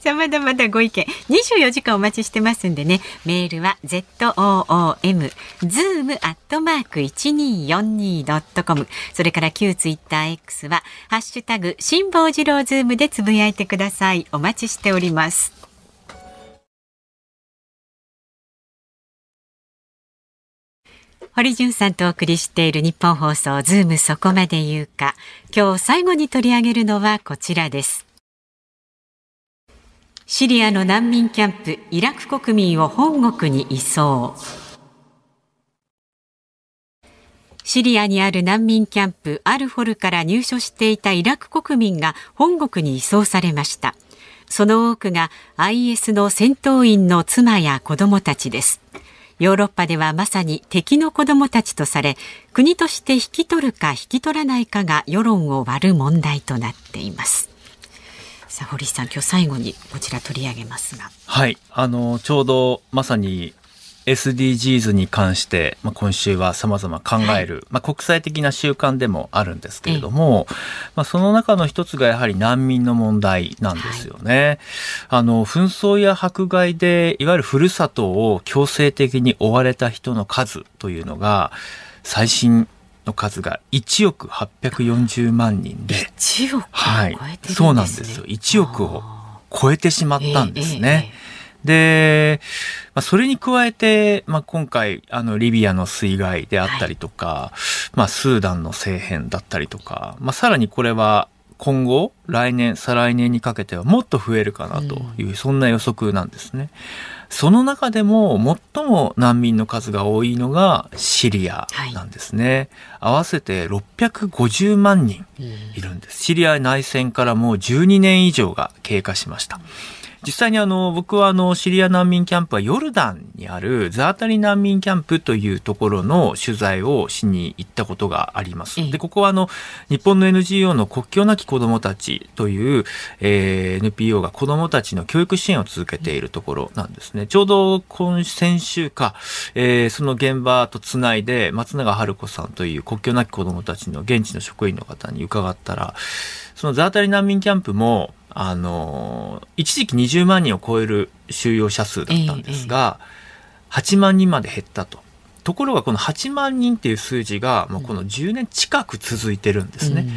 じゃあまだまだご意見にじゅうよじかんお待ちしてますんでね。メールは ズーム アットマーク いちにーよんにー ドットコム それから旧ツイッター X はハッシュタグ辛坊治郎ズームでつぶやいてください。お待ちしております。堀潤さんとお送りしている日本放送ズームそこまで言うか。今日最後に取り上げるのはこちらです。シリアの難民キャンプ、イラク国民を本国に移送。シリアにある難民キャンプアルホルから入所していたイラク国民が本国に移送されました。その多くが アイエス の戦闘員の妻や子供たちです。ヨーロッパではまさに敵の子供たちとされ、国として引き取るか引き取らないかが世論を割る問題となっています。さあ堀さん今日最後にこちら取り上げますが、はいあのちょうどまさに エスディージーズ に関して、まあ、今週はさまざま考える、はいまあ、国際的な習慣でもあるんですけれども、ええまあ、その中の一つがやはり難民の問題なんですよね、はい、あの紛争や迫害でいわゆるふるさとを強制的に追われた人の数というのが最新の数がいちおくはっぴゃくよんじゅうまんにんでいちおくを超えてるんですね、はい、そうなんですよ。いちおくを超えてしまったんですね、えーえー、で、まあ、それに加えて、まあ、今回あのリビアの水害であったりとか、はいまあ、スーダンの政変だったりとか、まあ、さらにこれは今後来年再来年にかけてはもっと増えるかなという、うん、そんな予測なんですね。その中でも最も難民の数が多いのがシリアなんですね、はい、合わせてろっぴゃくごじゅうまんにんいるんです、うん、シリア内戦からもうじゅうにねん以上が経過しました。実際にあの僕はあのシリア難民キャンプはヨルダンにあるザータリ難民キャンプというところの取材をしに行ったことがあります、うん、でここはあの日本の エヌジーオー の国境なき子どもたちという、えー、エヌピーオー が子どもたちの教育支援を続けているところなんですね。ちょうど今先週か、えー、その現場とつないで松永春子さんという国境なき子どもたちの現地の職員の方に伺ったら、そのザータリ難民キャンプもあの一時期にじゅうまんにんを超える収容者数だったんですが、えー、はちまんにんまで減ったと。ところがこのはちまんにんっていう数字がもうこのじゅうねん近く続いてるんですね、うん、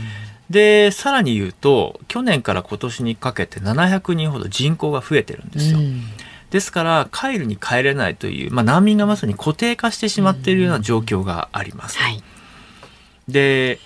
でさらに言うと去年から今年にかけてななひゃくにんほど人口が増えてるんですよ、うん、ですから帰るに帰れないという、まあ、難民がまさに固定化してしまっているような状況があります、うんはい、で、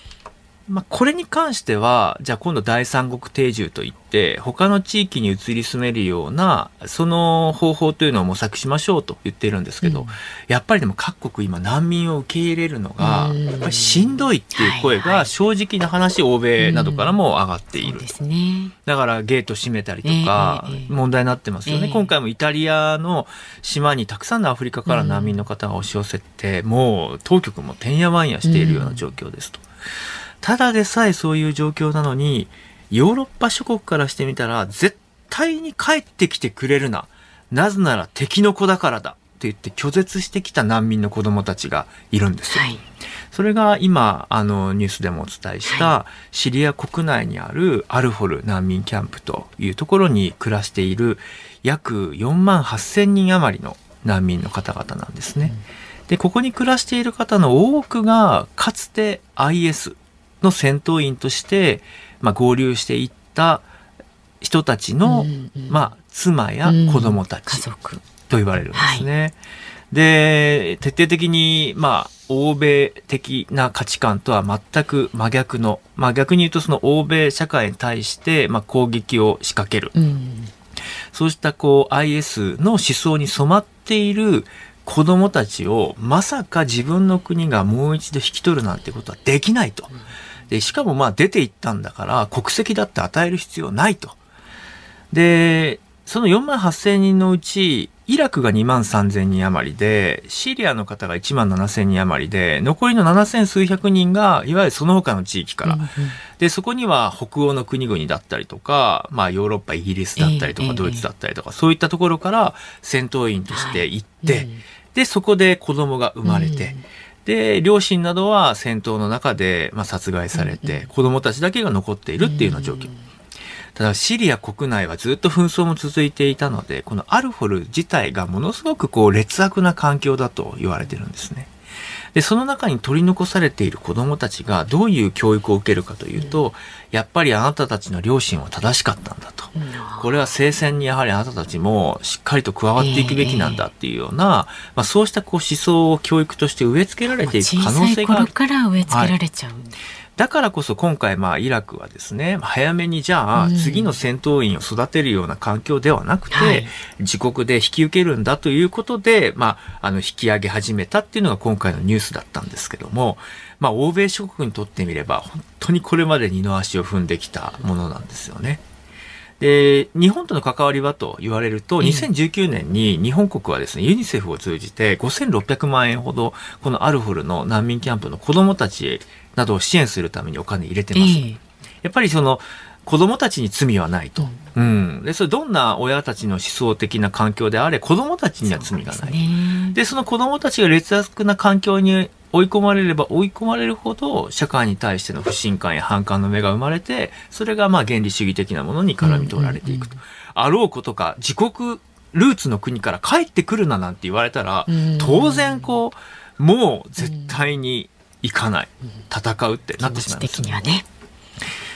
まあ、これに関してはじゃあ今度第三国定住といって他の地域に移り住めるようなその方法というのを模索しましょうと言っているんですけど、うん、やっぱりでも各国今難民を受け入れるのがやっぱりしんどいっていう声が正直な話、はいはい、欧米などからも上がっている、うんそうですね、だからゲート閉めたりとか問題になってますよね、えーえー、今回もイタリアの島にたくさんのアフリカから難民の方が押し寄せて、うん、もう当局もてんやわんやしているような状況ですと、うんただでさえそういう状況なのにヨーロッパ諸国からしてみたら絶対に帰ってきてくれるな、なぜなら敵の子だからだと言って拒絶してきた難民の子どもたちがいるんですよ、はい、それが今あのニュースでもお伝えしたシリア国内にあるアルホル難民キャンプというところに暮らしている約よんまんはっせんにん余りの難民の方々なんですね、うん、でここに暮らしている方の多くがかつて アイエスの戦闘員として、まあ、合流していった人たちの、うんうんまあ、妻や子供たちと言われるんですね、うんはい、で徹底的に、まあ、欧米的な価値観とは全く真逆の、まあ、逆に言うとその欧米社会に対して、まあ、攻撃を仕掛ける、うん、そうしたこう アイエス の思想に染まっている子どもたちをまさか自分の国がもう一度引き取るなんてことはできないと。でしかもまあ出ていったんだから国籍だって与える必要ないと。でそのよんまんはっせんにんのうちイラクがにまんさんぜんにん余りでシリアの方がいちまんななせんにん余りで残りのななせんすうひゃくにんがいわゆるその他の地域から、うんうん、でそこには北欧の国々だったりとか、まあ、ヨーロッパイギリスだったりとか、えー、ドイツだったりとか、えー、そういったところから戦闘員として行って、はいうんでそこで子供が生まれて、うん、で両親などは戦闘の中で、まあ、殺害されて、うん、子供たちだけが残っているっていうような状況、うん、ただシリア国内はずっと紛争も続いていたのでこのアルホル自体がものすごくこう劣悪な環境だと言われてるんですね。でその中に取り残されている子供たちがどういう教育を受けるかというと、うん、やっぱりあなたたちの両親は正しかったんだと、うん、これは聖戦にやはりあなたたちもしっかりと加わっていくべきなんだっていうような、えーまあ、そうしたこう思想を教育として植え付けられていく可能性がある。小さい頃から植え付けられちゃう、はい、だからこそ今回まあイラクはですね早めにじゃあ次の戦闘員を育てるような環境ではなくて、うんはい、自国で引き受けるんだということで、まあ、あの引き上げ始めたっていうのが今回のニュースだったんですけども、まあ、欧米諸国にとってみれば本当にこれまで二の足を踏んできたものなんですよね。で日本との関わりはと言われるとにせんじゅうきゅうねんに日本国はですねユニセフを通じてごせんろっぴゃくまんえんほどこのアルホルの難民キャンプの子どもたちなどを支援するためにお金入れてます、えー、やっぱりその子どもたちに罪はないと、うんうん、でそれどんな親たちの思想的な環境であれ子どもたちには罪がない。 そうですね。でその子どもたちが劣悪な環境に追い込まれれば追い込まれるほど社会に対しての不信感や反感の芽が生まれてそれがまあ原理主義的なものに絡み取られていくと、うんうんうん、あろうことか自国ルーツの国から帰ってくるななんて言われたら、うんうん、当然こうもう絶対に行かない、うんうん、戦うってなってしまうんですよ、気持ち的にはね。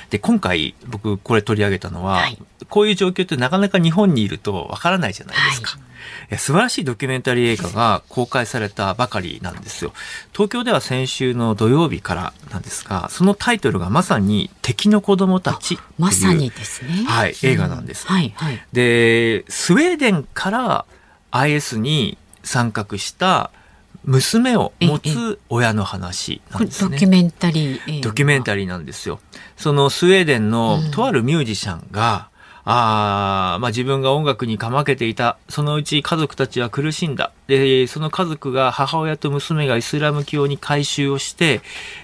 で今回僕これ取り上げたのは、はい、こういう状況ってなかなか日本にいるとわからないじゃないですか、はい、いや素晴らしいドキュメンタリー映画が公開されたばかりなんですよ。東京では先週の土曜日からなんですがそのタイトルがまさに敵の子供たちというまさにですね、はい、映画なんです、うんはいはい、でスウェーデンから アイエス に参画した娘を持つ親の話なんですね。ドキュメンタリードキュメンタリーなんですよ。そのスウェーデンのとあるミュージシャンが、うんあまあ、自分が音楽にかまけていたそのうち家族たちは苦しんだ。でその家族が母親と娘がイスラム教に改宗をして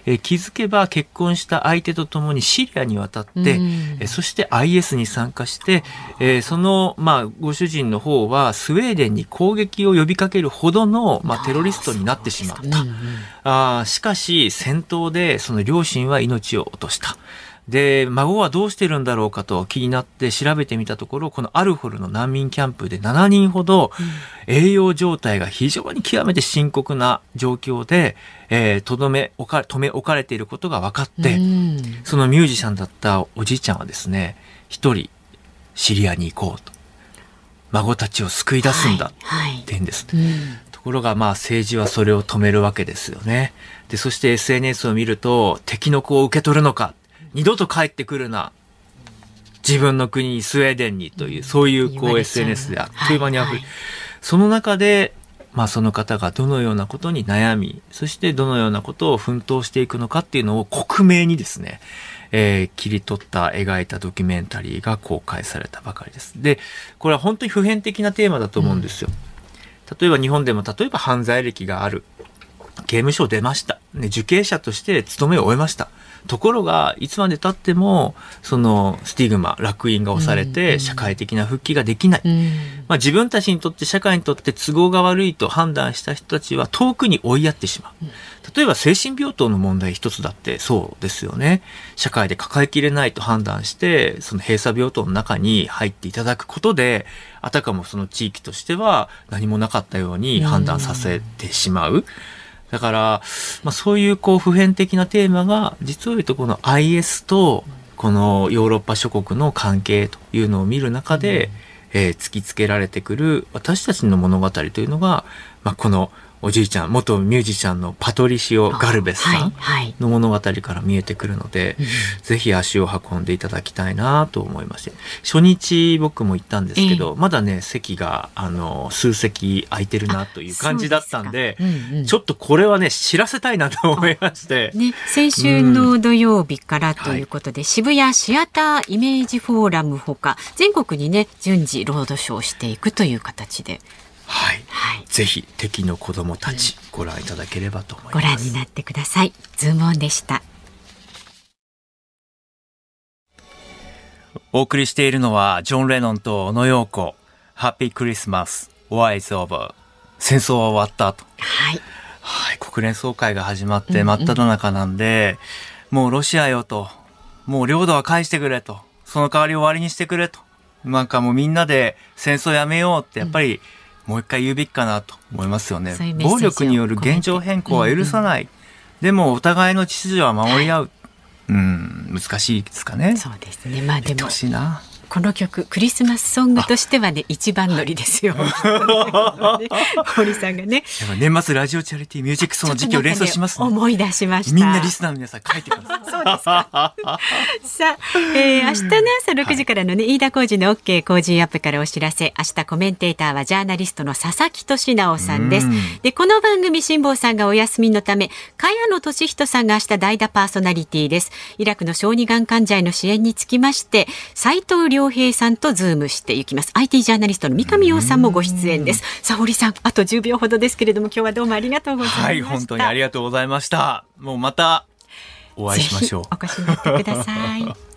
え気づけば結婚した相手と共にシリアに渡って、うん、えそして アイエス に参加して、えー、その、まあ、ご主人の方はスウェーデンに攻撃を呼びかけるほどの、まあ、テロリストになってしまった、うんうん、あしかし戦闘でその両親は命を落とした。で孫はどうしてるんだろうかと気になって調べてみたところ、このアルホルの難民キャンプでななにんほど栄養状態が非常に極めて深刻な状況で、えー、とどめ置か、止め置かれていることが分かって、うん、そのミュージシャンだったおじいちゃんはですね、一人シリアに行こうと、孫たちを救い出すんだって言うんです、はいはい、うん、ところがまあ政治はそれを止めるわけですよね。でそして エスエヌエス を見ると、敵の子を受け取るのか、二度と帰ってくるな、自分の国にスウェーデンにという、そういうこう エスエヌエス であっという間にあふれ、はいはい、その中で、まあ、その方がどのようなことに悩み、そしてどのようなことを奮闘していくのかっていうのを克明にですね、えー、切り取った描いたドキュメンタリーが公開されたばかりです。でこれは本当に普遍的なテーマだと思うんですよ、うん。例えば日本でも、例えば犯罪歴がある、刑務所を出ました、ね、受刑者として勤めを終えました。ところがいつまで経ってもそのスティグマ、烙印が押されて社会的な復帰ができない、うんうん、まあ、自分たちにとって社会にとって都合が悪いと判断した人たちは遠くに追いやってしまう。例えば精神病棟の問題一つだってそうですよね。社会で抱えきれないと判断してその閉鎖病棟の中に入っていただくことで、あたかもその地域としては何もなかったように判断させてしまう、うん。だから、まあ、そういうこう普遍的なテーマが、実を言うとこの アイエス とこのヨーロッパ諸国の関係というのを見る中で、うん、えー、突きつけられてくる私たちの物語というのが、まあ、このおじいちゃん、元ミュージシャンのパトリシオ・ガルベスさんの物語から見えてくるので、はいはい、ぜひ足を運んでいただきたいなと思いまして、初日僕も行ったんですけど、えー、まだね席があの数席空いてるなという感じだったんで、うんうん、ちょっとこれはね知らせたいなと思いまして、ね、先週の土曜日からということで、うん、はい、渋谷シアターイメージフォーラムほか全国にね順次ロードショーしていくという形で、はいはい、ぜひ敵の子どもたちご覧いただければと思います、うん、ご覧になってください。ズームオンでした。お送りしているのはジョン・レノンと小野陽子、ハッピークリスマス War is over、 戦争は終わったと、はいはい、国連総会が始まって真っ只中なんで、うんうん、もうロシアよと、もう領土は返してくれと、その代わり終わりにしてくれと、なんかもうみんなで戦争やめようってやっぱり、うん、もう一回言うべきかなと思いますよね。そういうメッセージを、暴力による現状変更は許さない、うんうん、でもお互いの秩序は守り合う、はい、うん、難しいですかね。そうですね、まあでも難しいな。この曲クリスマスソングとしてはね一番乗りですよ、はい、堀さんがね年末ラジオチャリティーミュージックソンの時期を連想します、ね、ね、思い出しました。みんなリスナーの皆さん書いてくださいそうですかさあ、えー、明日の朝ろくじからのね、はい、飯田浩司の OK 工事アップからお知らせ。明日コメンテーターはジャーナリストの佐々木俊直さんです。でこの番組、辛坊さんがお休みのため茅野俊人さんが明日代打パーソナリティです。イラクの小児がん患者への支援につきまして斉藤良平さんとズームしていきます。 アイティー ジャーナリストの三上洋さんもご出演です。さあ堀さん、あとじゅうびょうほどですけれども、今日はどうもありがとうございました。はい、本当にありがとうございました。もうまたお会いしましょう。ぜひお越しになってください